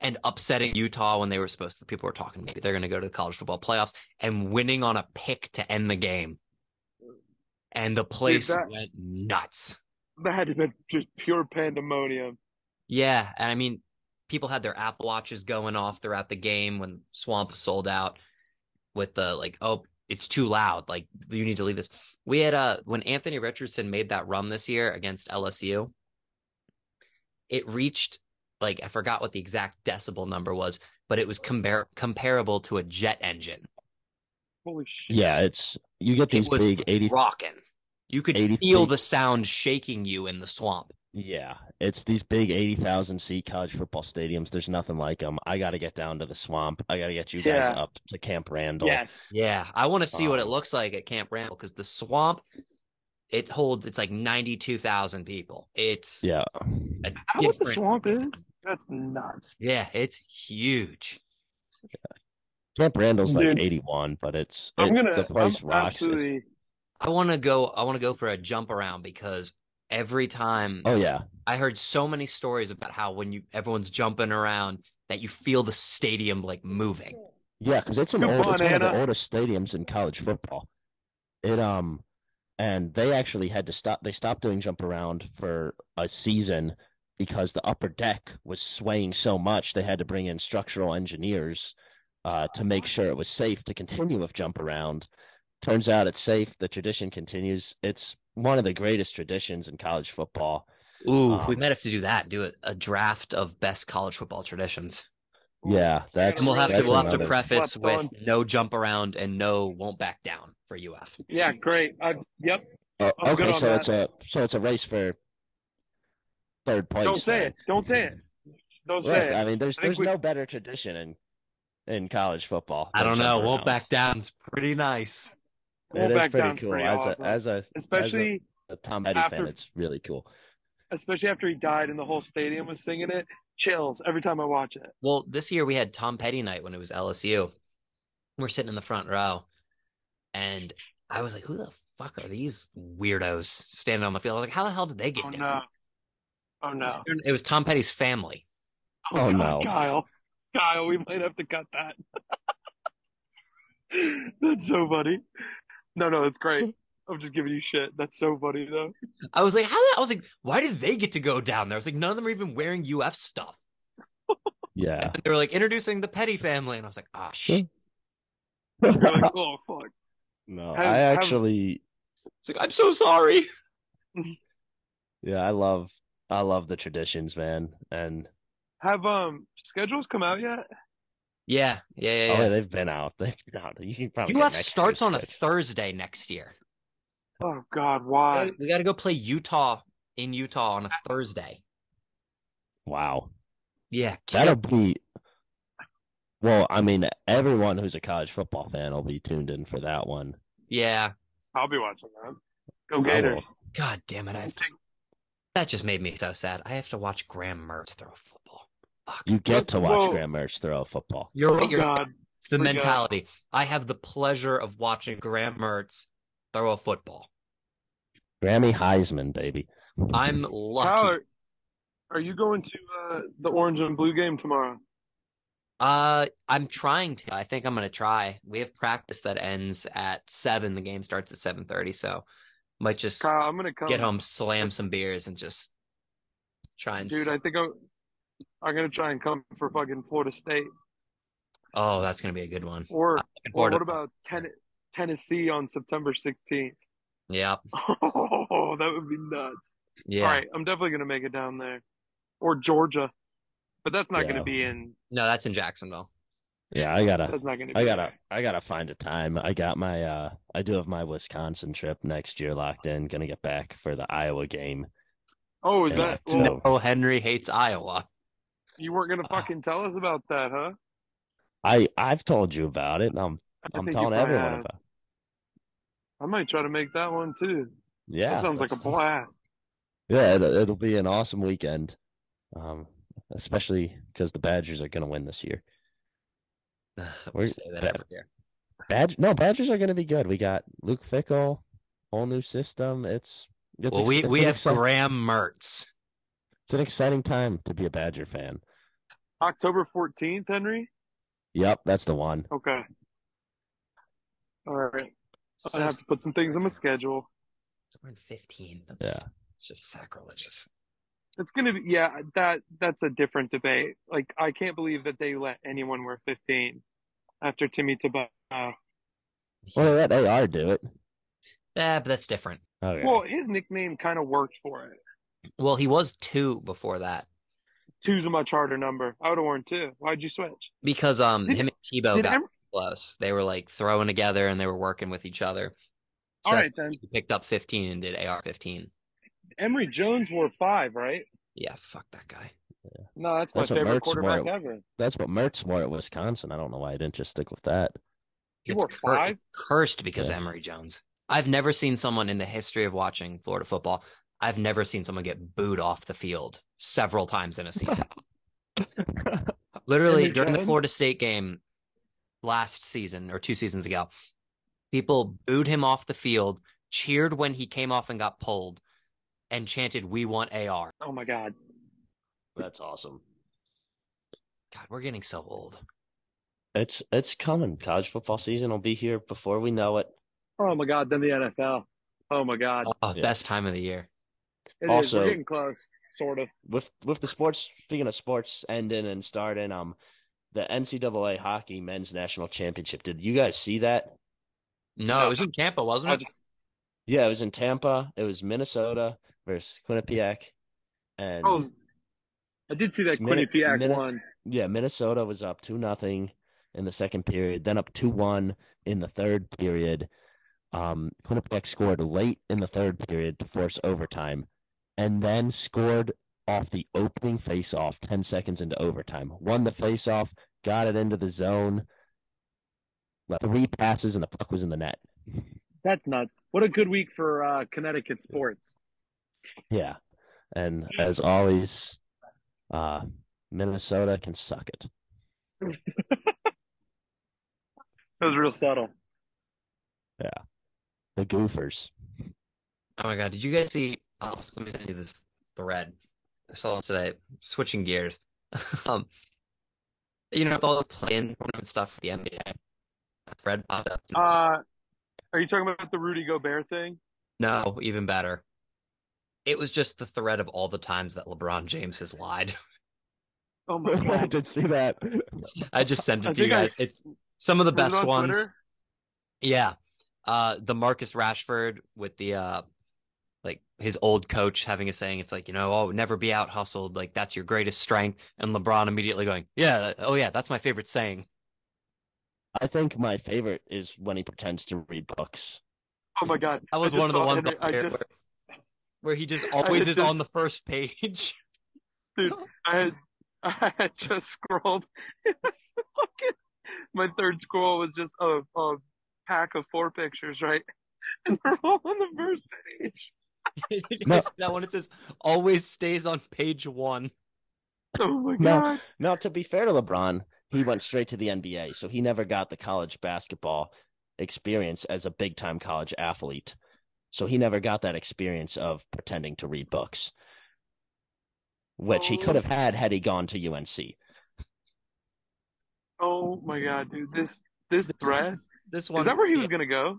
And upsetting Utah when they were supposed to. People were talking, maybe they're going to go to the college football playoffs, and winning on a pick to end the game. And the place went nuts. That had been just pure pandemonium. Yeah, and I mean, people had their Apple Watches going off throughout the game when Swamp was sold out with the, like, oh, it's too loud. Like, you need to leave this. We had when Anthony Richardson made that run this year against LSU, it reached, like, I forgot what the exact decibel number was, but it was comparable to a jet engine. Holy shit. Yeah, you get these big 80 rocking. You could feel the sound shaking you in the swamp. Yeah, it's these big 80,000 seat college football stadiums. There's nothing like them. I got to get down to the swamp. I got to get you guys up to Camp Randall. Yes. Yeah, I want to see what it looks like at Camp Randall, because the swamp, it's like 92,000 people. It's how big the swamp is? That's nuts. Yeah, it's huge. Yeah. Camp Randall's like 81, but the place rocks. I want to go for a jump around, because every time, I heard so many stories about how when everyone's jumping around, that you feel the stadium like moving. Yeah, because it's one of the oldest stadiums in college football. It and they actually had to stop. They stopped doing jump around for a season because the upper deck was swaying so much. They had to bring in structural engineers to make sure it was safe to continue with jump around. Turns out it's safe. The tradition continues. It's one of the greatest traditions in college football. Ooh, we might have to do that. Do a draft of best college football traditions. Yeah, and we'll have to preface with no jump around and no won't back down for UF. Yeah, great. Yep. Okay, so it's a race for third place. Don't say it. I mean, there's no better tradition in college football. I don't know. Won't back down's pretty nice. It is pretty cool. As a Tom Petty fan, it's really cool. Especially after he died and the whole stadium was singing it. Chills every time I watch it. Well, this year we had Tom Petty night when it was LSU. We're sitting in the front row, and I was like, who the fuck are these weirdos standing on the field? I was like, how the hell did they get down? Oh, no. It was Tom Petty's family. Oh, no. Kyle, we might have to cut that. That's so funny. No, that's great. I'm just giving you shit. That's so funny, though. I was like, why did they get to go down there? I was like, none of them are even wearing UF stuff. Yeah. And they were like, introducing the Petty family. And I was like, ah, shit. You're like, oh, fuck. No, it's like, I'm so sorry. Yeah, I love the traditions, man. And have schedules come out yet? Yeah. Oh, they've been out. You can probably UF starts on a Thursday next year. Oh, God, why? We got to go play Utah in Utah on a Thursday. Wow. Yeah. Well, I mean, everyone who's a college football fan will be tuned in for that one. Yeah. I'll be watching that. Go Gators. God damn it. That just made me so sad. I have to watch Graham Mertz throw a football. Fuck. You get to watch Graham Mertz throw a football. You're right. It's the mentality. Good. I have the pleasure of watching Graham Mertz throw a football. Grammy Heisman, baby. I'm lucky. Tyler, are you going to the orange and blue game tomorrow? I'm trying to. I think I'm going to try. We have practice that ends at 7. The game starts at 7:30, so might just Kyle, I'm gonna come get home, slam some beers, and just try and. Dude, I think I'm going to try and come for fucking Florida State. Oh, that's going to be a good one. Or what about Tennessee on September 16th? Yeah. Oh, that would be nuts. Yeah. All right, I'm definitely going to make it down there. Or Georgia. But that's not going to be in. No, that's in Jacksonville. Yeah, I gotta find a time. I got my I do have my Wisconsin trip next year locked in. Gonna get back for the Iowa game. Oh, is that? Well, no, Henry hates Iowa. You weren't gonna fucking tell us about that, huh? I've told you about it, and I'm telling everyone about it. I might try to make that one too. Yeah, that sounds like a blast. Yeah, it'll be an awesome weekend. Especially because the Badgers are going to win this year. We say that every year. Badgers are going to be good. We got Luke Fickell, whole new system. We have Graham Mertz. It's an exciting time to be a Badger fan. October 14th, Henry? Yep, that's the one. Okay. All right. So I have to put some things on my schedule. We're in 15. It's just sacrilegious. It's going to be, that's a different debate. Like, I can't believe that they let anyone wear 15 after Timmy Tebow. Well, they let AR do it. But that's different. Okay. Well, his nickname kind of worked for it. Well, he was 2 before that. 2's a much harder number. I would have worn 2. Why'd you switch? Because him and Tebow got close. They were, like, throwing together and they were working with each other. So all right, then. He picked up 15 and did AR 15. Emory Jones wore 5, right? Yeah, fuck that guy. Yeah. No, that's my favorite quarterback ever. That's what Mertz wore at Wisconsin. I don't know why I didn't just stick with that. He wore 5? Cursed because Emory Jones. I've never seen someone in the history of watching Florida football, I've never seen someone get booed off the field several times in a season. Literally, during the Florida State game last season or 2 seasons ago, people booed him off the field, cheered when he came off and got pulled, and chanted, "We want AR." Oh, my God. That's awesome. God, we're getting so old. It's coming. College football season will be here before we know it. Oh, my God. Then the NFL. Oh, my God. Oh, best time of the year. It is. We're getting close, sort of. With the sports, speaking of sports ending and starting, the NCAA hockey men's national championship. Did you guys see that? No, it was in Tampa, wasn't it? Yeah, it was in Tampa. It was Minnesota versus Quinnipiac, and I did see that Quinnipiac won. Yeah, Minnesota was up 2-0 in the second period, then up 2-1 in the third period. Quinnipiac scored late in the third period to force overtime, and then scored off the opening faceoff 10 seconds into overtime. Won the faceoff, got it into the zone, left 3 passes, and the puck was in the net. That's nuts. What a good week for Connecticut sports. Yeah. And as always, Minnesota can suck it. That was real subtle. Yeah. The Goofers. Oh, my God. Did you guys see – let me send you this thread. I saw it today. Switching gears. With all the play-in tournament stuff for the NBA, a thread popped up. Are you talking about the Rudy Gobert thing? No, even better. It was just the thread of all the times that LeBron James has lied. Oh, my God. I did see that. I just sent it to you guys. It's some of the best ones. Twitter? Yeah. The Marcus Rashford with the his old coach having a saying. It's like, never be out hustled. Like, that's your greatest strength. And LeBron immediately going, that's my favorite saying. I think my favorite is when he pretends to read books. Oh, my God. That was one of the ones where he just always is on the first page. Dude, I had just scrolled. My third scroll was just a pack of 4 pictures, right? And they're all on the first page. That one, it says, always stays on page 1. Oh, my God. Now, to be fair to LeBron, he went straight to the NBA. So he never got the college basketball experience as a big time college athlete. So he never got that experience of pretending to read books, which he could have had had he gone to UNC. Oh my God, dude! This one. Is that where he was gonna go?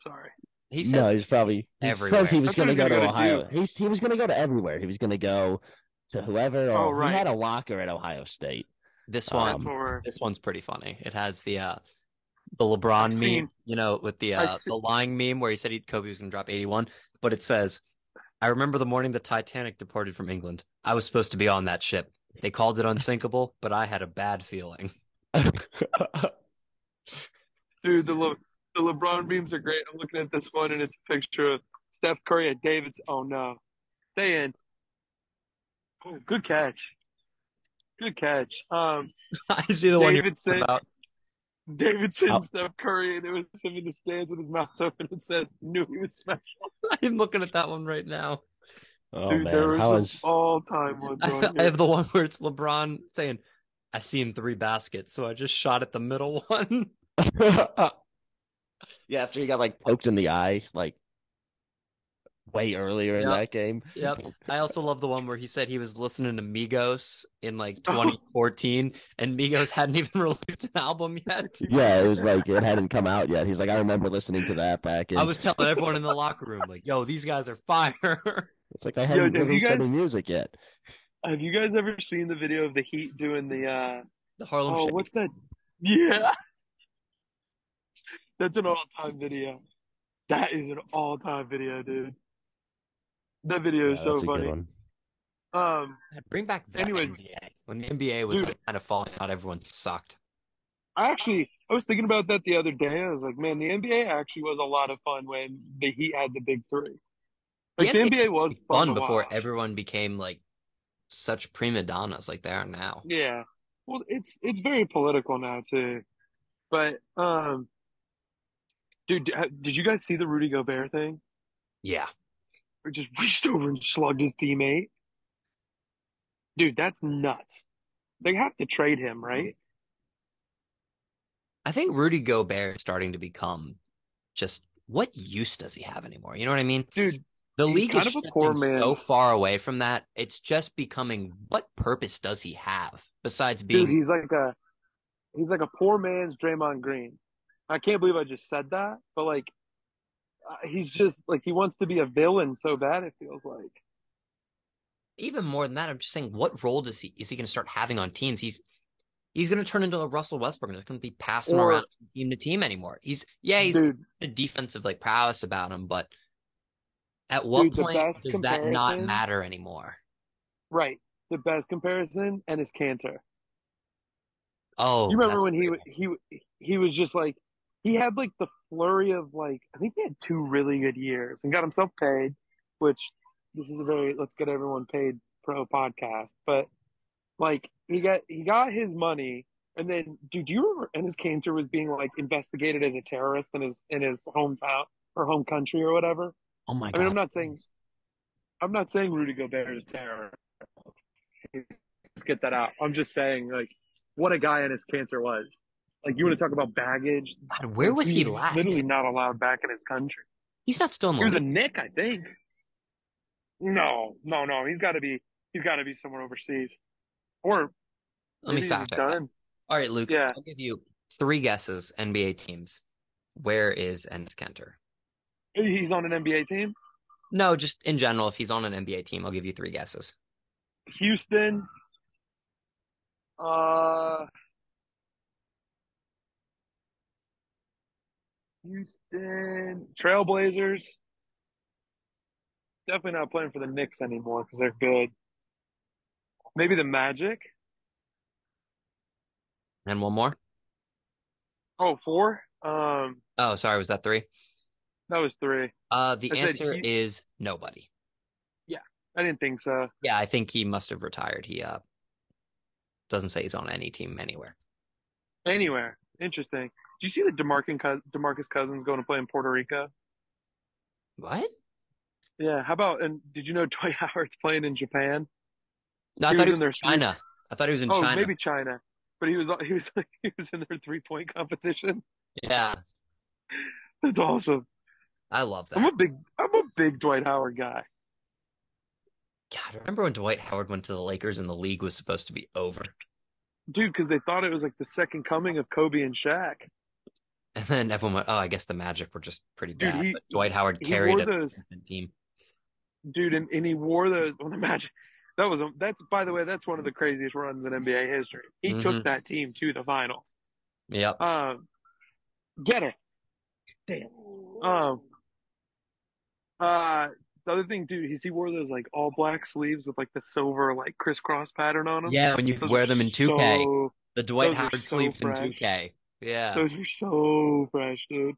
Sorry. He says no. He's probably everywhere. He says he was going to go to Ohio. He was going to go to everywhere. He was going to go to whoever. Or he had a locker at Ohio State. This one, this one's pretty funny. It has the LeBron meme, you know, with the lying meme where he said Kobe was going to drop 81, but it says, "I remember the morning the Titanic departed from England. I was supposed to be on that ship. They called it unsinkable, but I had a bad feeling." Dude, the LeBron memes are great. I'm looking at this one, and it's a picture of Steph Curry at David's. Oh, no. Stay in. Oh, good catch. Good catch. I see the Davidson, one you're about. Davidson, oh. Steph Curry, and it was him in the stands with his mouth open. It says, "Knew he was special." I'm looking at that one right now. Oh, dude, man. There was all-time one. I have the one where it's LeBron saying, "I seen three baskets, so I just shot at the middle one." Yeah, after he got poked in the eye, way earlier in that game. Yep. I also love the one where he said he was listening to Migos in 2014, and Migos hadn't even released an album yet. Yeah, it was it hadn't come out yet. He's like, "I remember listening to that back in." I was telling everyone in the locker room, "Yo, these guys are fire." It's I haven't released any music yet. Have you guys ever seen the video of the Heat doing the Harlem Shake? What's that? Yeah. That's an all-time video. That is an all-time video, dude. That video is so funny. Bring back that NBA. When the NBA was kind of falling out, everyone sucked. I was thinking about that the other day. I was like, man, the NBA actually was a lot of fun when the Heat had the big three. The NBA was fun before everyone became such prima donnas like they are now. Yeah. Well, it's very political now, too. But, dude, did you guys see the Rudy Gobert thing? Yeah. Or just reached over and slugged his teammate? Dude, that's nuts. They have to trade him, right? I think Rudy Gobert is starting to become just what use does he have anymore? You know what I mean? Dude, the league is so far away from that. It's just becoming what purpose does he have besides being... Dude, he's like a poor man's Draymond Green. I can't believe I just said that, but he's just he wants to be a villain so bad it feels like. Even more than that, I'm just saying, what role does is he going to start having on teams? He's going to turn into a Russell Westbrook and he's going to be passing around from team to team anymore. He's a defensive prowess about him, but at what point does that not matter anymore? Right, the best comparison, Enes Kanter. Oh, you remember when he was just he had the flurry of I think he had two really good years and got himself paid, which this is a very let's get everyone paid pro podcast. But he got his money and then do you remember Enes Kanter was being investigated as a terrorist in his hometown or home country or whatever? Oh my God. I mean, I'm not saying Rudy Gobert is a terrorist. Let's get that out. I'm just saying what a guy Enes Kanter was. You want to talk about baggage? God, where was he last? Literally not allowed back in his country. He's not still in the league. He was a Knick, I think. No. He's got to be somewhere overseas. Or let me fact check. All right, Luke. Yeah. I'll give you three guesses. NBA teams. Where is Enes Kanter? He's on an NBA team? No, just in general. If he's on an NBA team, I'll give you three guesses. Houston. Houston Trailblazers. Definitely not playing for the Knicks anymore because they're good. Maybe the Magic. And one more. Oh, four. Oh, sorry. Was that three? That was three. The answer is nobody. Yeah, I didn't think so. Yeah, I think he must have retired. He doesn't say he's on any team anywhere. Interesting. Do you see that DeMarcus Cousins going to play in Puerto Rico? What? Yeah. How about? And did you know Dwight Howard's playing in Japan? No, I thought he was in China. Maybe China. But he was in their 3-point competition. Yeah, that's awesome. I love that. I'm a big Dwight Howard guy. God, I remember when Dwight Howard went to the Lakers and the league was supposed to be over, dude, because they thought it was like the second coming of Kobe and Shaq. And then everyone went, "Oh, I guess the Magic were just pretty bad." Dude, but Dwight Howard carried the team. Dude, and he wore those on the Magic. That's by the way, that's one of the craziest runs in NBA history. He took that team to the finals. Yep. Get it. Damn. The other thing, dude, is he wore those like all black sleeves with like the silver like crisscross pattern on them. Yeah, when you wear them in 2K, the Dwight Howard sleeves in 2K. Yeah, those are so fresh, dude.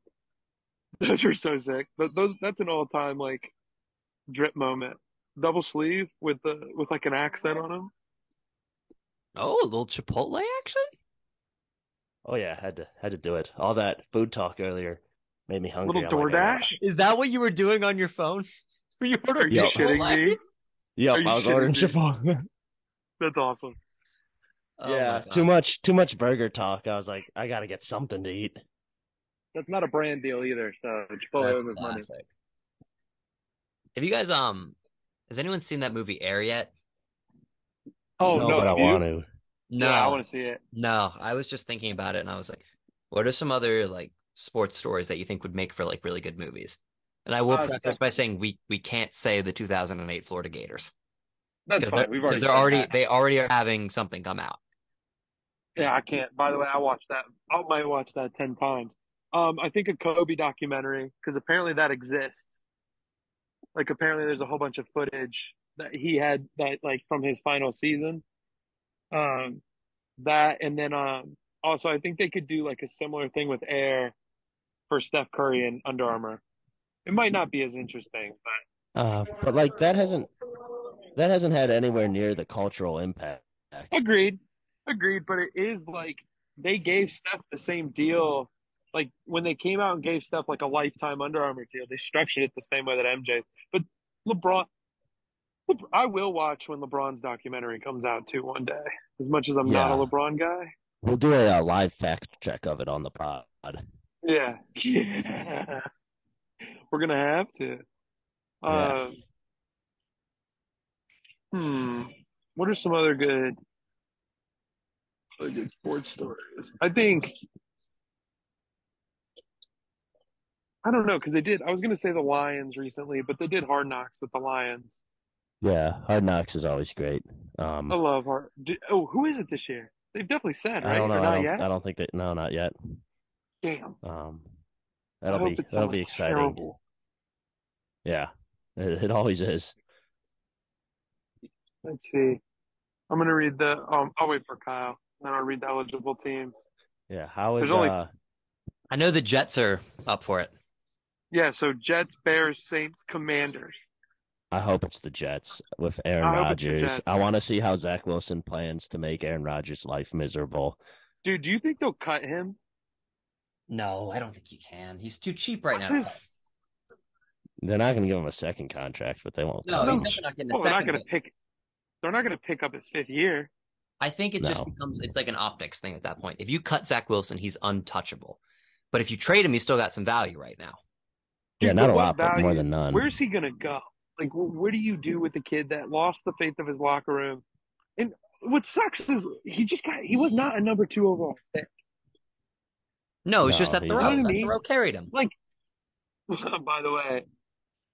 Those are so sick. But that's an all-time like drip moment. Double sleeve with like an accent on him. Oh, a little Chipotle action. Oh yeah, had to do it. All that food talk earlier made me hungry. Little DoorDash. Is that what you were doing on your phone? Were you ordering Chipotle? Me? Yep, I was ordering Chipotle. That's awesome. Yeah, oh too much burger talk. I was like, I gotta get something to eat. That's not a brand deal either, so Chipotle was money. Have you guys has anyone seen that movie Air yet? Oh no, but I want to. No, yeah, I want to see it. No, I was just thinking about it, and I was like, what are some other like sports stories that you think would make for like really good movies? And I will preface by saying we can't say the 2008 Florida Gators. That's fine. They already are having something come out. Yeah, I can't. By the way, I watched that. I might watch that 10 times. I think a Kobe documentary, because apparently that exists. Like, apparently there's a whole bunch of footage that he had that, like, from his final season. That, and then also I think they could do, like, a similar thing with Air for Steph Curry and Under Armour. It might not be as interesting, but like, that hasn't had anywhere near the cultural impact. Agreed. But it is like they gave Steph the same deal. Like when they came out and gave Steph like a lifetime Under Armour deal, they structured it the same way that MJ. But LeBron, I will watch when LeBron's documentary comes out too one day. As much as I'm not a LeBron guy, we'll do a live fact check of it on the pod. Yeah. We're gonna have to. Yeah. What are some other good sports stories? I don't know, because I was going to say the Lions recently, but they did Hard Knocks with the Lions. Yeah, Hard Knocks is always great. I love Hard Knocks. Oh, who is it this year? They've definitely said, right? I don't know. I don't think that. No, not yet. Damn. That'll be exciting. Terrible. Yeah, it always is. Let's see. I'm going to read the I'll wait for Kyle. Then I'll read the eligible teams. Yeah, how is I know the Jets are up for it. Yeah, so Jets, Bears, Saints, Commanders. I hope it's the Jets with Aaron Rodgers. I want to see how Zach Wilson plans to make Aaron Rodgers' life miserable. Dude, do you think they'll cut him? No, I don't think he can. He's too cheap now. They're not going to give him a second contract, but they won't. No, he's definitely not getting a second. They're not going to pick up his fifth year. I think it just becomes – it's like an optics thing at that point. If you cut Zach Wilson, he's untouchable. But if you trade him, he's still got some value right now. Dude, yeah, not a lot, but more than none. Where's he going to go? Like, what do you do with the kid that lost the faith of his locker room? And what sucks is he was not a number 2 overall pick. No, it's just that throw. That throw carried him. Like, by the way,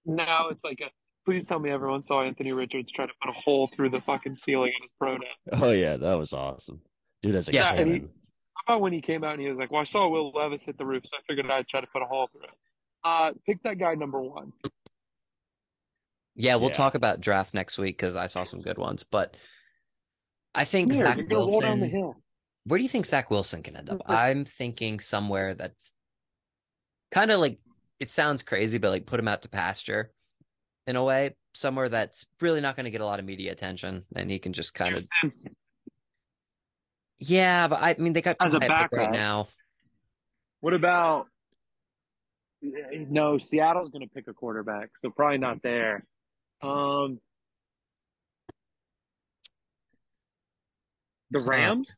now it's like please tell me everyone saw Anthony Richardson try to put a hole through the fucking ceiling in his pro now. Oh, yeah, that was awesome. Dude, that's a cannon. How about when he came out and he was like, well, I saw Will Levis hit the roof, so I figured I'd try to put a hole through it. Pick that guy number 1. Yeah, we'll talk about draft next week because I saw some good ones. But I think Zach Wilson – where do you think Zach Wilson can end up? I'm thinking somewhere that's kind of like – it sounds crazy, but like put him out to pasture in a way, somewhere that's really not going to get a lot of media attention and he can just kind of – yeah, but I mean, they got too high right now. What about Seattle's going to pick a quarterback, so probably not there. The Rams?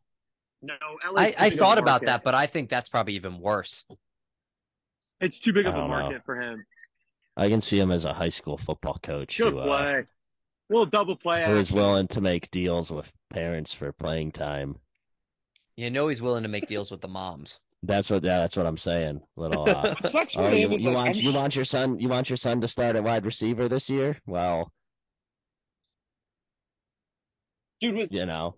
No, LA's I thought about that, but I think that's probably even worse. It's too big of a market for him. I can see him as a high school football coach. Good play. We'll double play. Who is willing to make deals with parents for playing time. You know he's willing to make deals with the moms. That's what I'm saying. Little, you want your son to start at wide receiver this year? Well, dude, you know.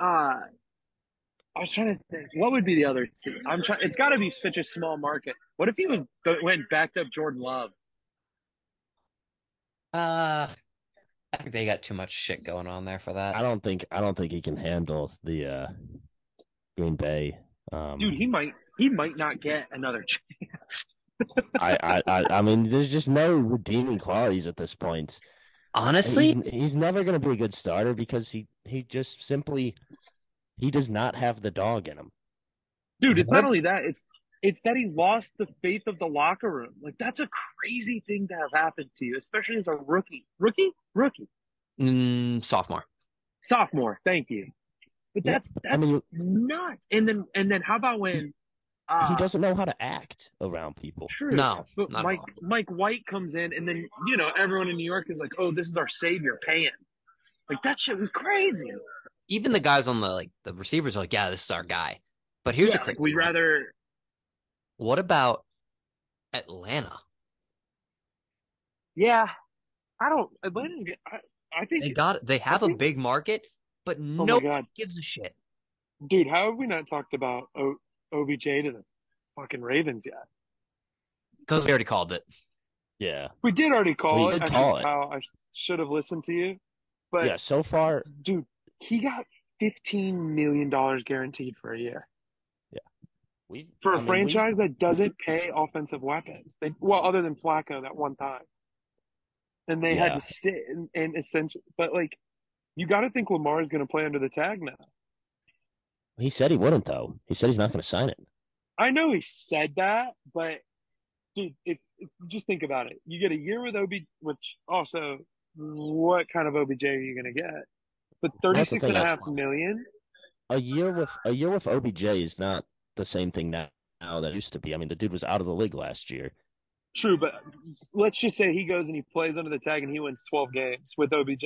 I was trying to think, what would be the other team? It's got to be such a small market. What if he went backed up Jordan Love? I think they got too much shit going on there for that. I don't think he can handle the Green Bay. Dude, he might not get another chance. I mean, there's just no redeeming qualities at this point. Honestly, he's never going to be a good starter because he does not have the dog in him. Dude, it's not only that; it's that he lost the faith of the locker room. Like, that's a crazy thing to have happened to you, especially as a rookie. Sophomore. Thank you. But that's nuts. And then how about when he doesn't know how to act around people? True. No, but Mike White comes in, and then everyone in New York is like, "Oh, this is our savior, paying." Like, that shit was crazy. Even the guys on the receivers are like, "Yeah, this is our guy." But here's a crazy. We'd rather. What about Atlanta? Yeah, I don't. Atlanta's. I think they have a big market. But nobody gives a shit. Dude, how have we not talked about OBJ to the fucking Ravens yet? Because we already called it. Yeah. We did already call it. I should have listened to you. But yeah, so far. Dude, he got $15 million guaranteed for a year. Yeah. For a franchise that doesn't pay offensive weapons. Other than Flacco that one time. And they had to sit and essentially. But, like. You got to think Lamar is going to play under the tag now. He said he wouldn't, though. He said he's not going to sign it. I know he said that, but dude, just think about it. You get a year with OBJ, which also, what kind of OBJ are you going to get? But $36.5 million. A year with OBJ is not the same thing now that it used to be. I mean, the dude was out of the league last year. True, but let's just say he goes and he plays under the tag and he wins 12 games with OBJ.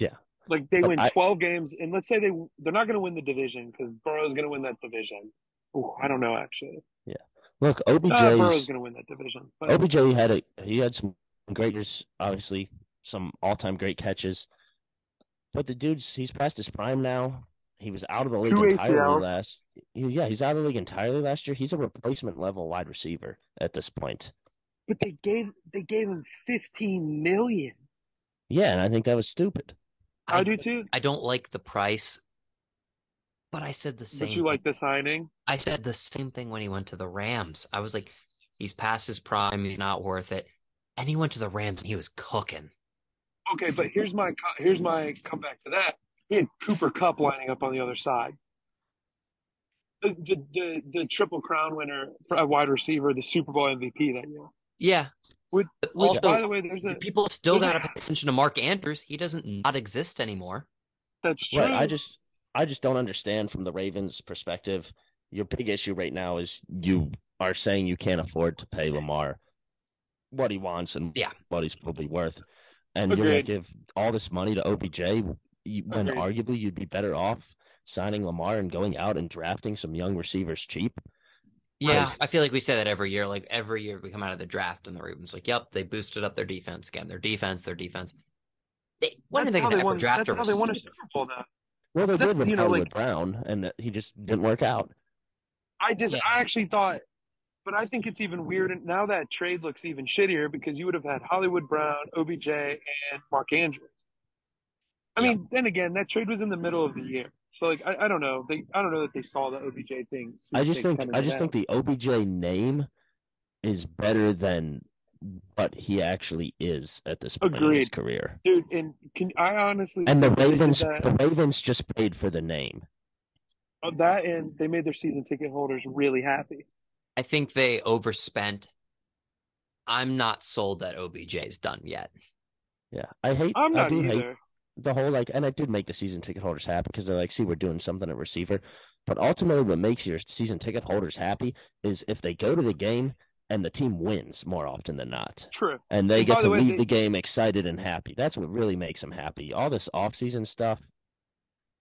Yeah. Like, they win 12 games, and let's say they're not going to win the division because Burrow's going to win that division. Ooh, I don't know, actually. Yeah. Look, Burrow's going to win that division. But... OBJ had some great years, obviously, some all-time great catches. But the dude's – he's past his prime now. He was out of the league entirely last – yeah, he's out of the league entirely last year. He's a replacement-level wide receiver at this point. But they gave him $15 million. Yeah, and I think that was stupid. I do too. I don't like the price, but I said the same. Did you like the signing? I said the same thing when he went to the Rams. I was like, he's past his prime. He's not worth it. And he went to the Rams, and he was cooking. Okay, but here's my comeback to that. He had Cooper Kupp lining up on the other side. The Triple Crown winner, a wide receiver, the Super Bowl MVP that year. Yeah. By the way, people still got to pay attention to Mark Andrews. He doesn't not exist anymore. That's true. Right. I just don't understand from the Ravens' perspective. Your big issue right now is you are saying you can't afford to pay Lamar what he wants and what he's probably worth, and you're going to give all this money to OBJ when arguably you'd be better off signing Lamar and going out and drafting some young receivers cheap. Yeah, I feel like we say that every year. Like, every year we come out of the draft and the Ravens like, yep, they boosted up their defense again. Their defense. When did they get to draft? That's how they won a Super Bowl, though. Well, they did with Hollywood Brown, and he just didn't work out. I actually thought, but I think it's even weird. And now that trade looks even shittier because you would have had Hollywood Brown, OBJ, and Mark Andrews. I mean, then again, that trade was in the middle of the year. So, like, I don't know. I don't know that they saw the OBJ thing. So I just think the OBJ name is better than what he actually is at this point in his career. Dude, and the Ravens just paid for the name. That, and they made their season ticket holders really happy. I think they overspent. I'm not sold that OBJ's done yet. Yeah, I hate. I'm not either. the whole, like, and I did make the season ticket holders happy because they're like, see, we're doing something at receiver. But ultimately what makes your season ticket holders happy is if they go to the game and the team wins more often than not. True. And they get to leave the game excited and happy. That's what really makes them happy. All this offseason stuff,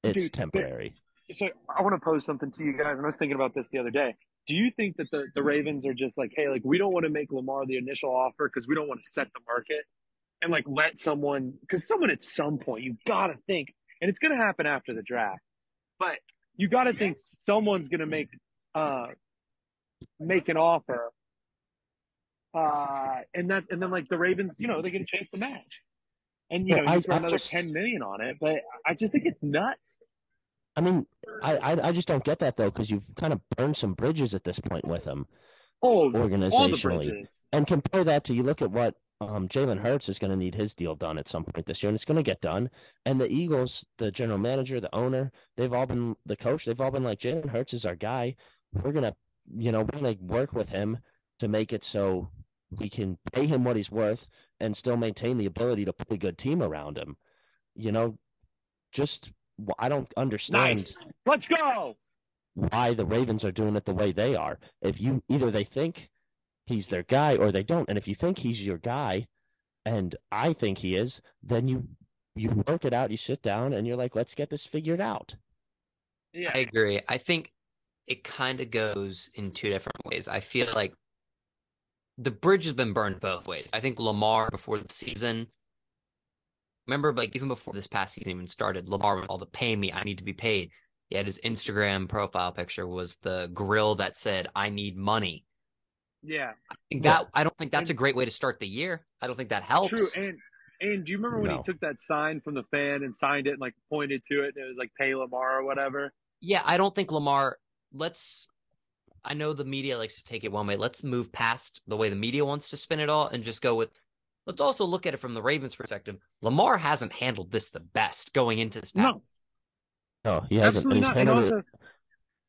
it's temporary. So I want to pose something to you guys, and I was thinking about this the other day. Do you think that the Ravens are just like, hey, like, we don't want to make Lamar the initial offer because we don't want to set the market and, like, let someone – because someone at some point, you've got to think – and it's going to happen after the draft. But you got to think someone's going to make an offer. And then, like, the Ravens, you know, they're going to chase the match. And, you know, you throw another $10 million on it. But I just think it's nuts. I mean, I just don't get that, though, because you've kind of burned some bridges at this point with them organizationally. All the bridges. And compare that to, you look at what Jalen Hurts is going to need his deal done at some point this year, and it's going to get done. And the Eagles, the general manager, the owner, they've all been – the coach, they've all been like, Jalen Hurts is our guy. We're going to – you know, we're going to work with him to make it so we can pay him what he's worth and still maintain the ability to put a good team around him. You know, just – well, I don't understand. Nice. Let's go. Why the Ravens are doing it the way they are? If you either they think he's their guy or they don't, and if you think he's your guy, and I think he is, then you work it out. You sit down and you're like, let's get this figured out. Yeah, I agree. I think it kind of goes in two different ways. I feel like the bridge has been burned both ways. I think Lamar before the season. Remember, like, even before this past season even started, Lamar with all the pay me, I need to be paid. Yet his Instagram profile picture was the grill that said, I need money. Yeah. I don't think that's a great way to start the year. I don't think that helps. True. And do you remember when he took that sign from the fan and signed it and, like, pointed to it and it was like, pay Lamar or whatever? Yeah, I don't think Lamar – I know the media likes to take it one way. Let's move past the way the media wants to spin it all and just go with – let's also look at it from the Ravens' perspective. Lamar hasn't handled this the best going into this pack. No, he hasn't. Absolutely not.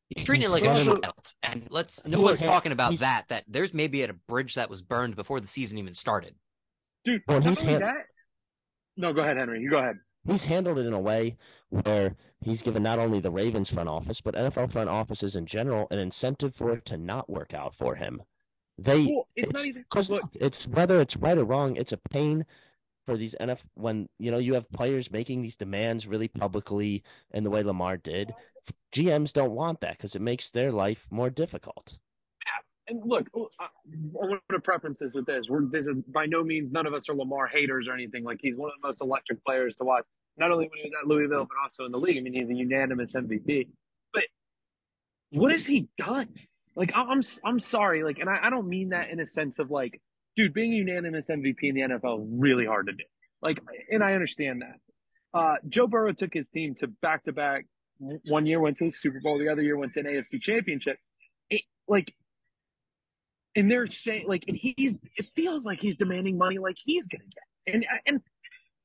He's treating it like a child. And no one's talking about that there's maybe at a bridge that was burned before the season even started. Dude, no, go ahead, Henry. You go ahead. He's handled it in a way where he's given not only the Ravens front office, but NFL front offices in general, an incentive for it to not work out for him. It's whether it's right or wrong. It's a pain for these NFL when you know you have players making these demands really publicly, and the way Lamar did, GMs don't want that because it makes their life more difficult. Yeah, and look, I want to preference this with this. This is by no means none of us are Lamar haters or anything. Like, he's one of the most electric players to watch, not only when he was at Louisville but also in the league. I mean, he's a unanimous MVP. But what has he done? Like, I'm sorry, like, and I don't mean that in a sense of, like, dude, being a unanimous MVP in the NFL is really hard to do. Like, and I understand that. Joe Burrow took his team to back-to-back. One year went to the Super Bowl. The other year went to an AFC championship. And they're saying, like, and it feels like he's demanding money like he's going to get. And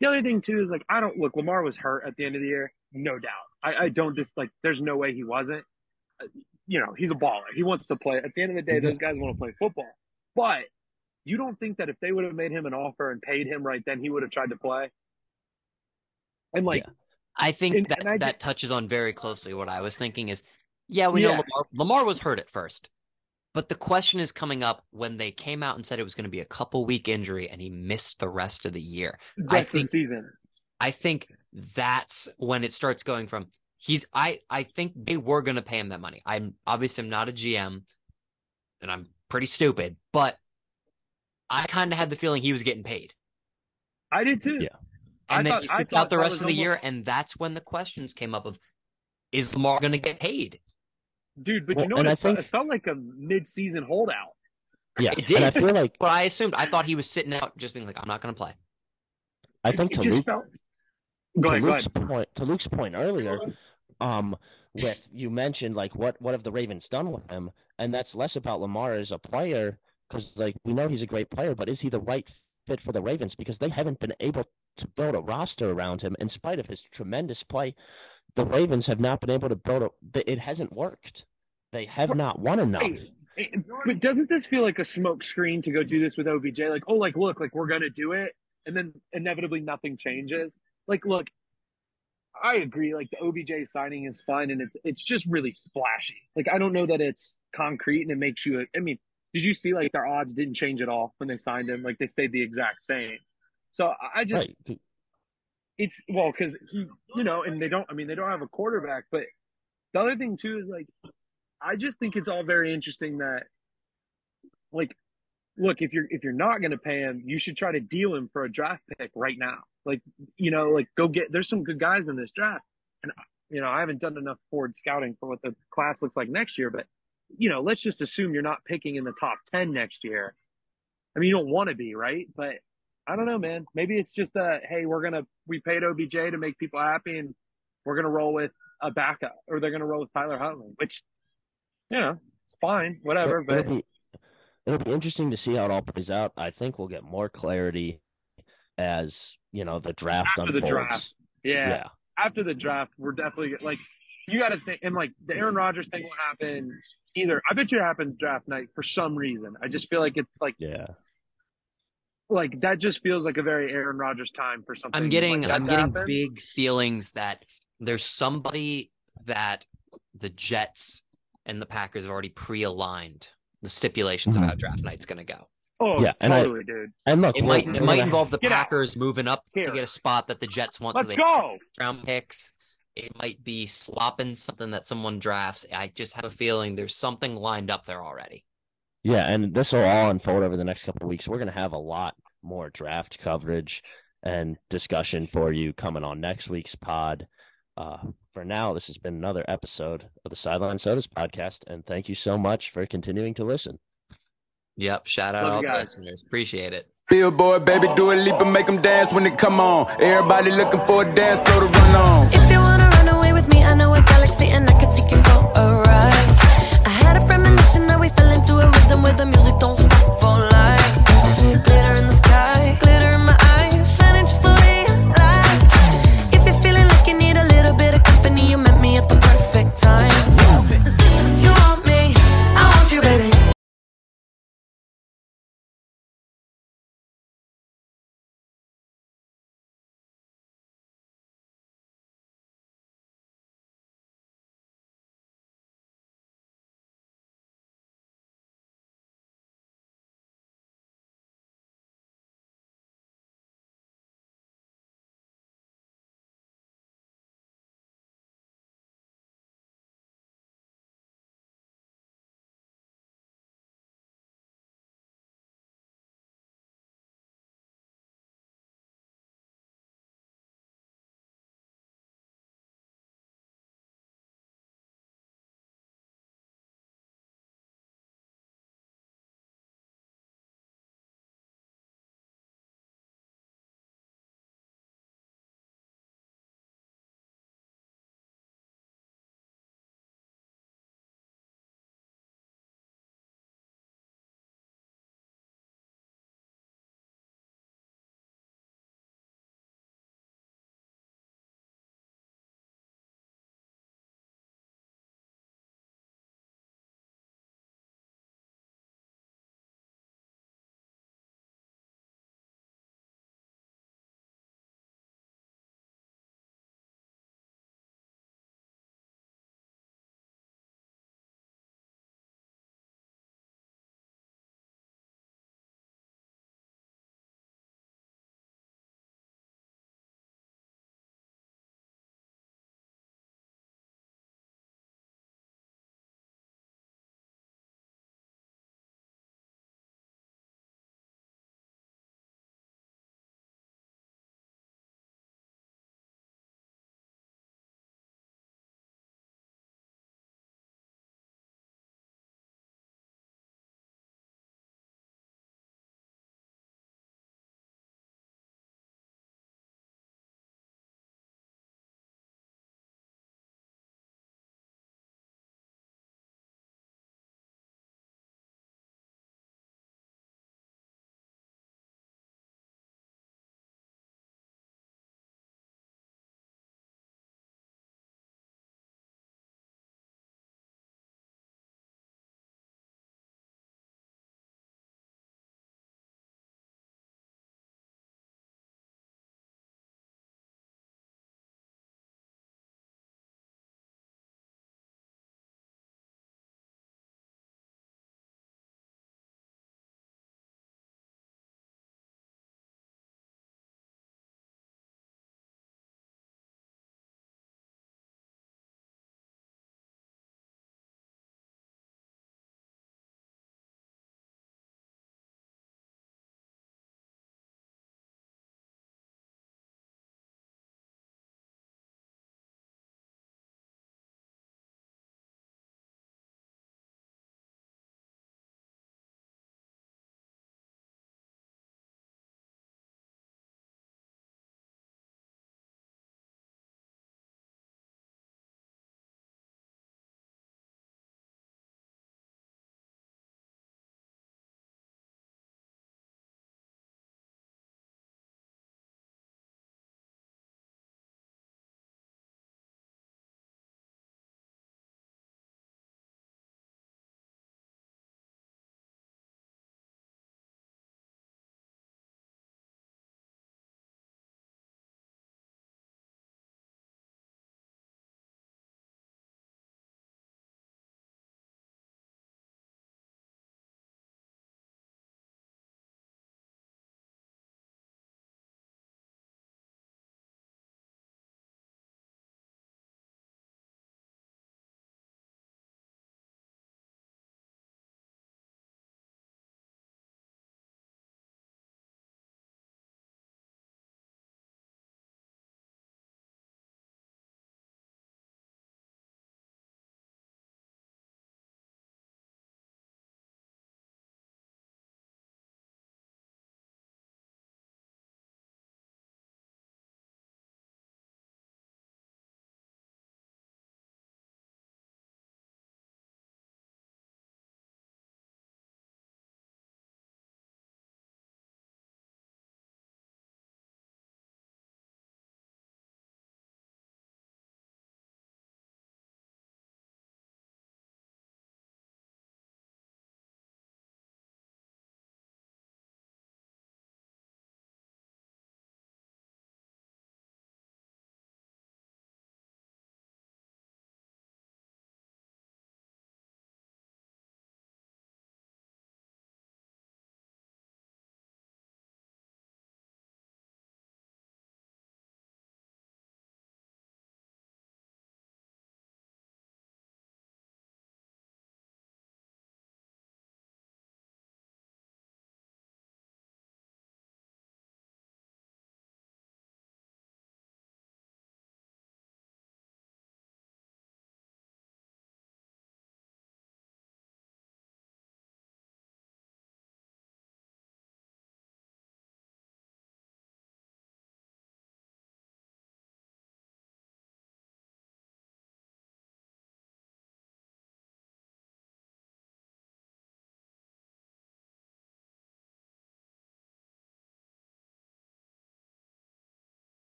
the other thing, too, is, like, Lamar was hurt at the end of the year, no doubt. I don't just, like, there's no way he wasn't. You know, he's a baller. He wants to play. At the end of the day, those guys want to play football. But you don't think that if they would have made him an offer and paid him right then, he would have tried to play? And, like, yeah. I think that touches on very closely what I was thinking is, know Lamar was hurt at first. But the question is coming up when they came out and said it was going to be a couple-week injury and he missed the rest of the year. The season. I think that's when it starts going from – I think they were going to pay him that money. I'm not a GM, and I'm pretty stupid, but I kind of had the feeling he was getting paid. I did too. Yeah. And then he sits out the rest of the year, and that's when the questions came up of, is Lamar going to get paid? Dude, but you know what? It felt like a mid-season holdout. Yeah, it did. And I feel like, but I thought he was sitting out just being like, I'm not going to play. I think to Luke's point earlier – with you mentioned like what have the Ravens done with him, and that's less about Lamar as a player because like we know he's a great player, but is he the right fit for the Ravens because they haven't been able to build a roster around him in spite of his tremendous play. The Ravens have not been able to build it hasn't worked. They have not won enough. But doesn't this feel like a smoke screen to go do this with OBJ? Like, oh, like look, like we're gonna do it, and then inevitably nothing changes. Like, look. I agree. Like, the OBJ signing is fun, and it's just really splashy. Like, I don't know that it's concrete, and it makes you – I mean, did you see, like, their odds didn't change at all when they signed him? Like, they stayed the exact same. So I just right. – it's – well, because, you know, and they don't – I mean, they don't have a quarterback. But the other thing, too, is, like, I just think it's all very interesting that, like, look, if you're not going to pay him, you should try to deal him for a draft pick right now. Like, you know, like, go get – there's some good guys in this draft. And, you know, I haven't done enough forward scouting for what the class looks like next year. But, you know, let's just assume you're not picking in the top 10 next year. I mean, you don't want to be, right? But I don't know, man. Maybe it's just that, hey, we paid OBJ to make people happy, and we're going to roll with a backup, or they're going to roll with Tyler Huntley, which, you know, it's fine, whatever. But it'll be interesting to see how it all plays out. I think we'll get more clarity as, you know, the draft unfolds. After the draft. Yeah. After the draft, we're definitely – like, you got to think – and, like, the Aaron Rodgers thing will happen either – I bet you it happens draft night for some reason. I just feel like it's, like – yeah. Like, that just feels like a very Aaron Rodgers time for something. I'm getting big feelings that there's somebody that the Jets and the Packers have already pre-aligned the stipulations of how draft night's going to go. Oh, yeah, totally, dude. And look, it might involve the Packers moving up here to get a spot that the Jets want. Let's go. Round picks. It might be swapping something that someone drafts. I just have a feeling there's something lined up there already. Yeah, and this will all unfold over the next couple of weeks. We're going to have a lot more draft coverage and discussion for you coming on next week's pod. For now, this has been another episode of the Sideline Sodas podcast, and thank you so much for continuing to listen. Yep, shout out all the listeners. Appreciate it. Billboard, baby, do a leap and make them dance when they come on. Everybody looking for a dance floor to run on. If you want to run away with me, I know a galaxy and I can take you for a ride. I had a premonition that we fell into a rhythm where the music don't stop for life. Glitter in the sky, glitter in my eyes, shining just the way I like. If you're feeling like you need a little bit of company, you met me at the perfect time. You want me, I want you, baby.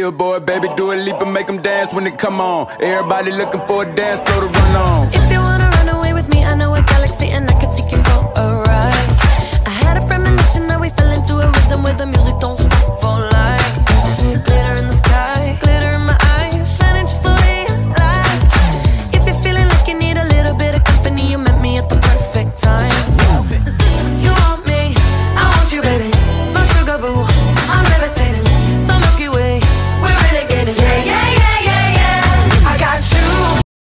billboard, baby, do a leap and make them dance when they come on. Everybody looking for a dance, throw the run on. If you wanna run away with me, I know a galaxy and I can take you for